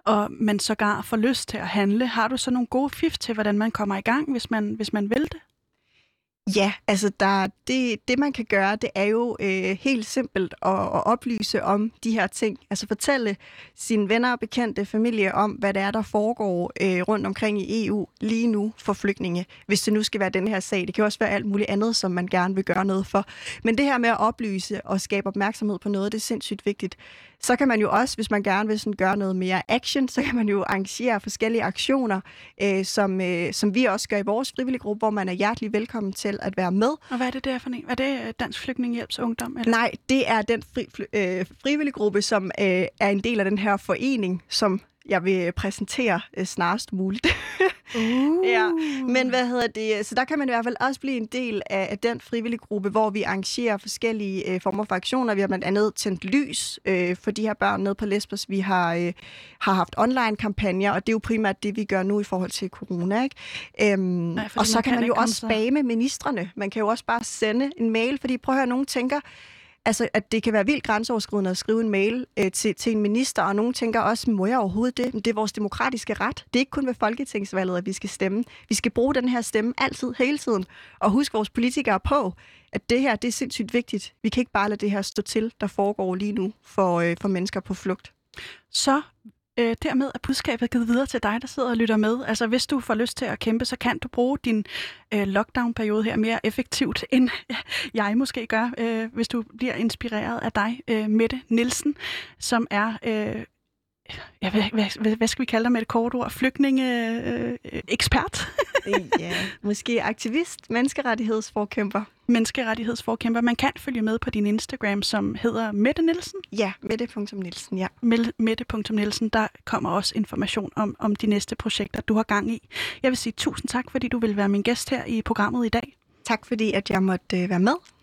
og man sågar får lyst til at handle, har du så nogle gode fif til, hvordan man kommer i gang, hvis man, hvis man vil det? Ja, altså der, det, det man kan gøre, det er jo øh, helt simpelt at, at oplyse om de her ting. Altså fortælle sine venner og bekendte familie om, hvad det er, der foregår øh, rundt omkring i E U lige nu for flygtninge, hvis det nu skal være den her sag. Det kan også være alt muligt andet, som man gerne vil gøre noget for. Men det her med at oplyse og skabe opmærksomhed på noget, det er sindssygt vigtigt. Så kan man jo også, hvis man gerne vil sådan gøre noget mere action, så kan man jo arrangere forskellige aktioner, øh, som, øh, som vi også gør i vores frivillige gruppe, hvor man er hjertelig velkommen til at være med. Og hvad er det der for en? Er det Dansk Flygtningehjælps Ungdom? Eller? Nej, det er den fri, fly, øh, frivillige gruppe, som øh, er en del af den her forening, som jeg vil præsentere øh, snarest muligt. Uh. Ja, men hvad hedder det? Så der kan man i hvert fald også blive en del af, af den frivillige gruppe, hvor vi arrangerer forskellige øh, former for aktioner. Vi har blandt andet tændt lys øh, for de her børn nede på Lesbos. Vi har, øh, har haft online-kampagner, og det er jo primært det, vi gør nu i forhold til corona, ikke? Øhm, Nej, og så man kan man jo også spamme ministrene. Man kan jo også bare sende en mail, fordi prøv at høre, nogen tænker, altså, at det kan være vildt grænseoverskridende at skrive en mail øh, til, til en minister, og nogen tænker også, må jeg overhovedet det? Men det er vores demokratiske ret. Det er ikke kun ved folketingsvalget, at vi skal stemme. Vi skal bruge den her stemme altid, hele tiden, og huske vores politikere på, at det her, det er sindssygt vigtigt. Vi kan ikke bare lade det her stå til, der foregår lige nu for, øh, for mennesker på flugt. Så øh, dermed er budskabet givet videre til dig, der sidder og lytter med. Altså, hvis du får lyst til at kæmpe, så kan du bruge din øh, lockdown-periode her mere effektivt, end jeg måske gør, øh, hvis du bliver inspireret af dig, øh, Mette Nielsen, som er... Øh, Ja, hvad, hvad, hvad skal vi kalde dig med et kort ord? Flygtninge-ekspert? Øh, ja, måske aktivist, menneskerettighedsforkæmper. Menneskerettighedsforkæmper. Man kan følge med på din Instagram, som hedder Mette Nielsen. Ja, Mette punktum Nielsen, ja. Mette punktum Nielsen, der kommer også information om, om de næste projekter, du har gang i. Jeg vil sige tusind tak, fordi du vil være min gæst her i programmet i dag. Tak fordi, at jeg måtte være med.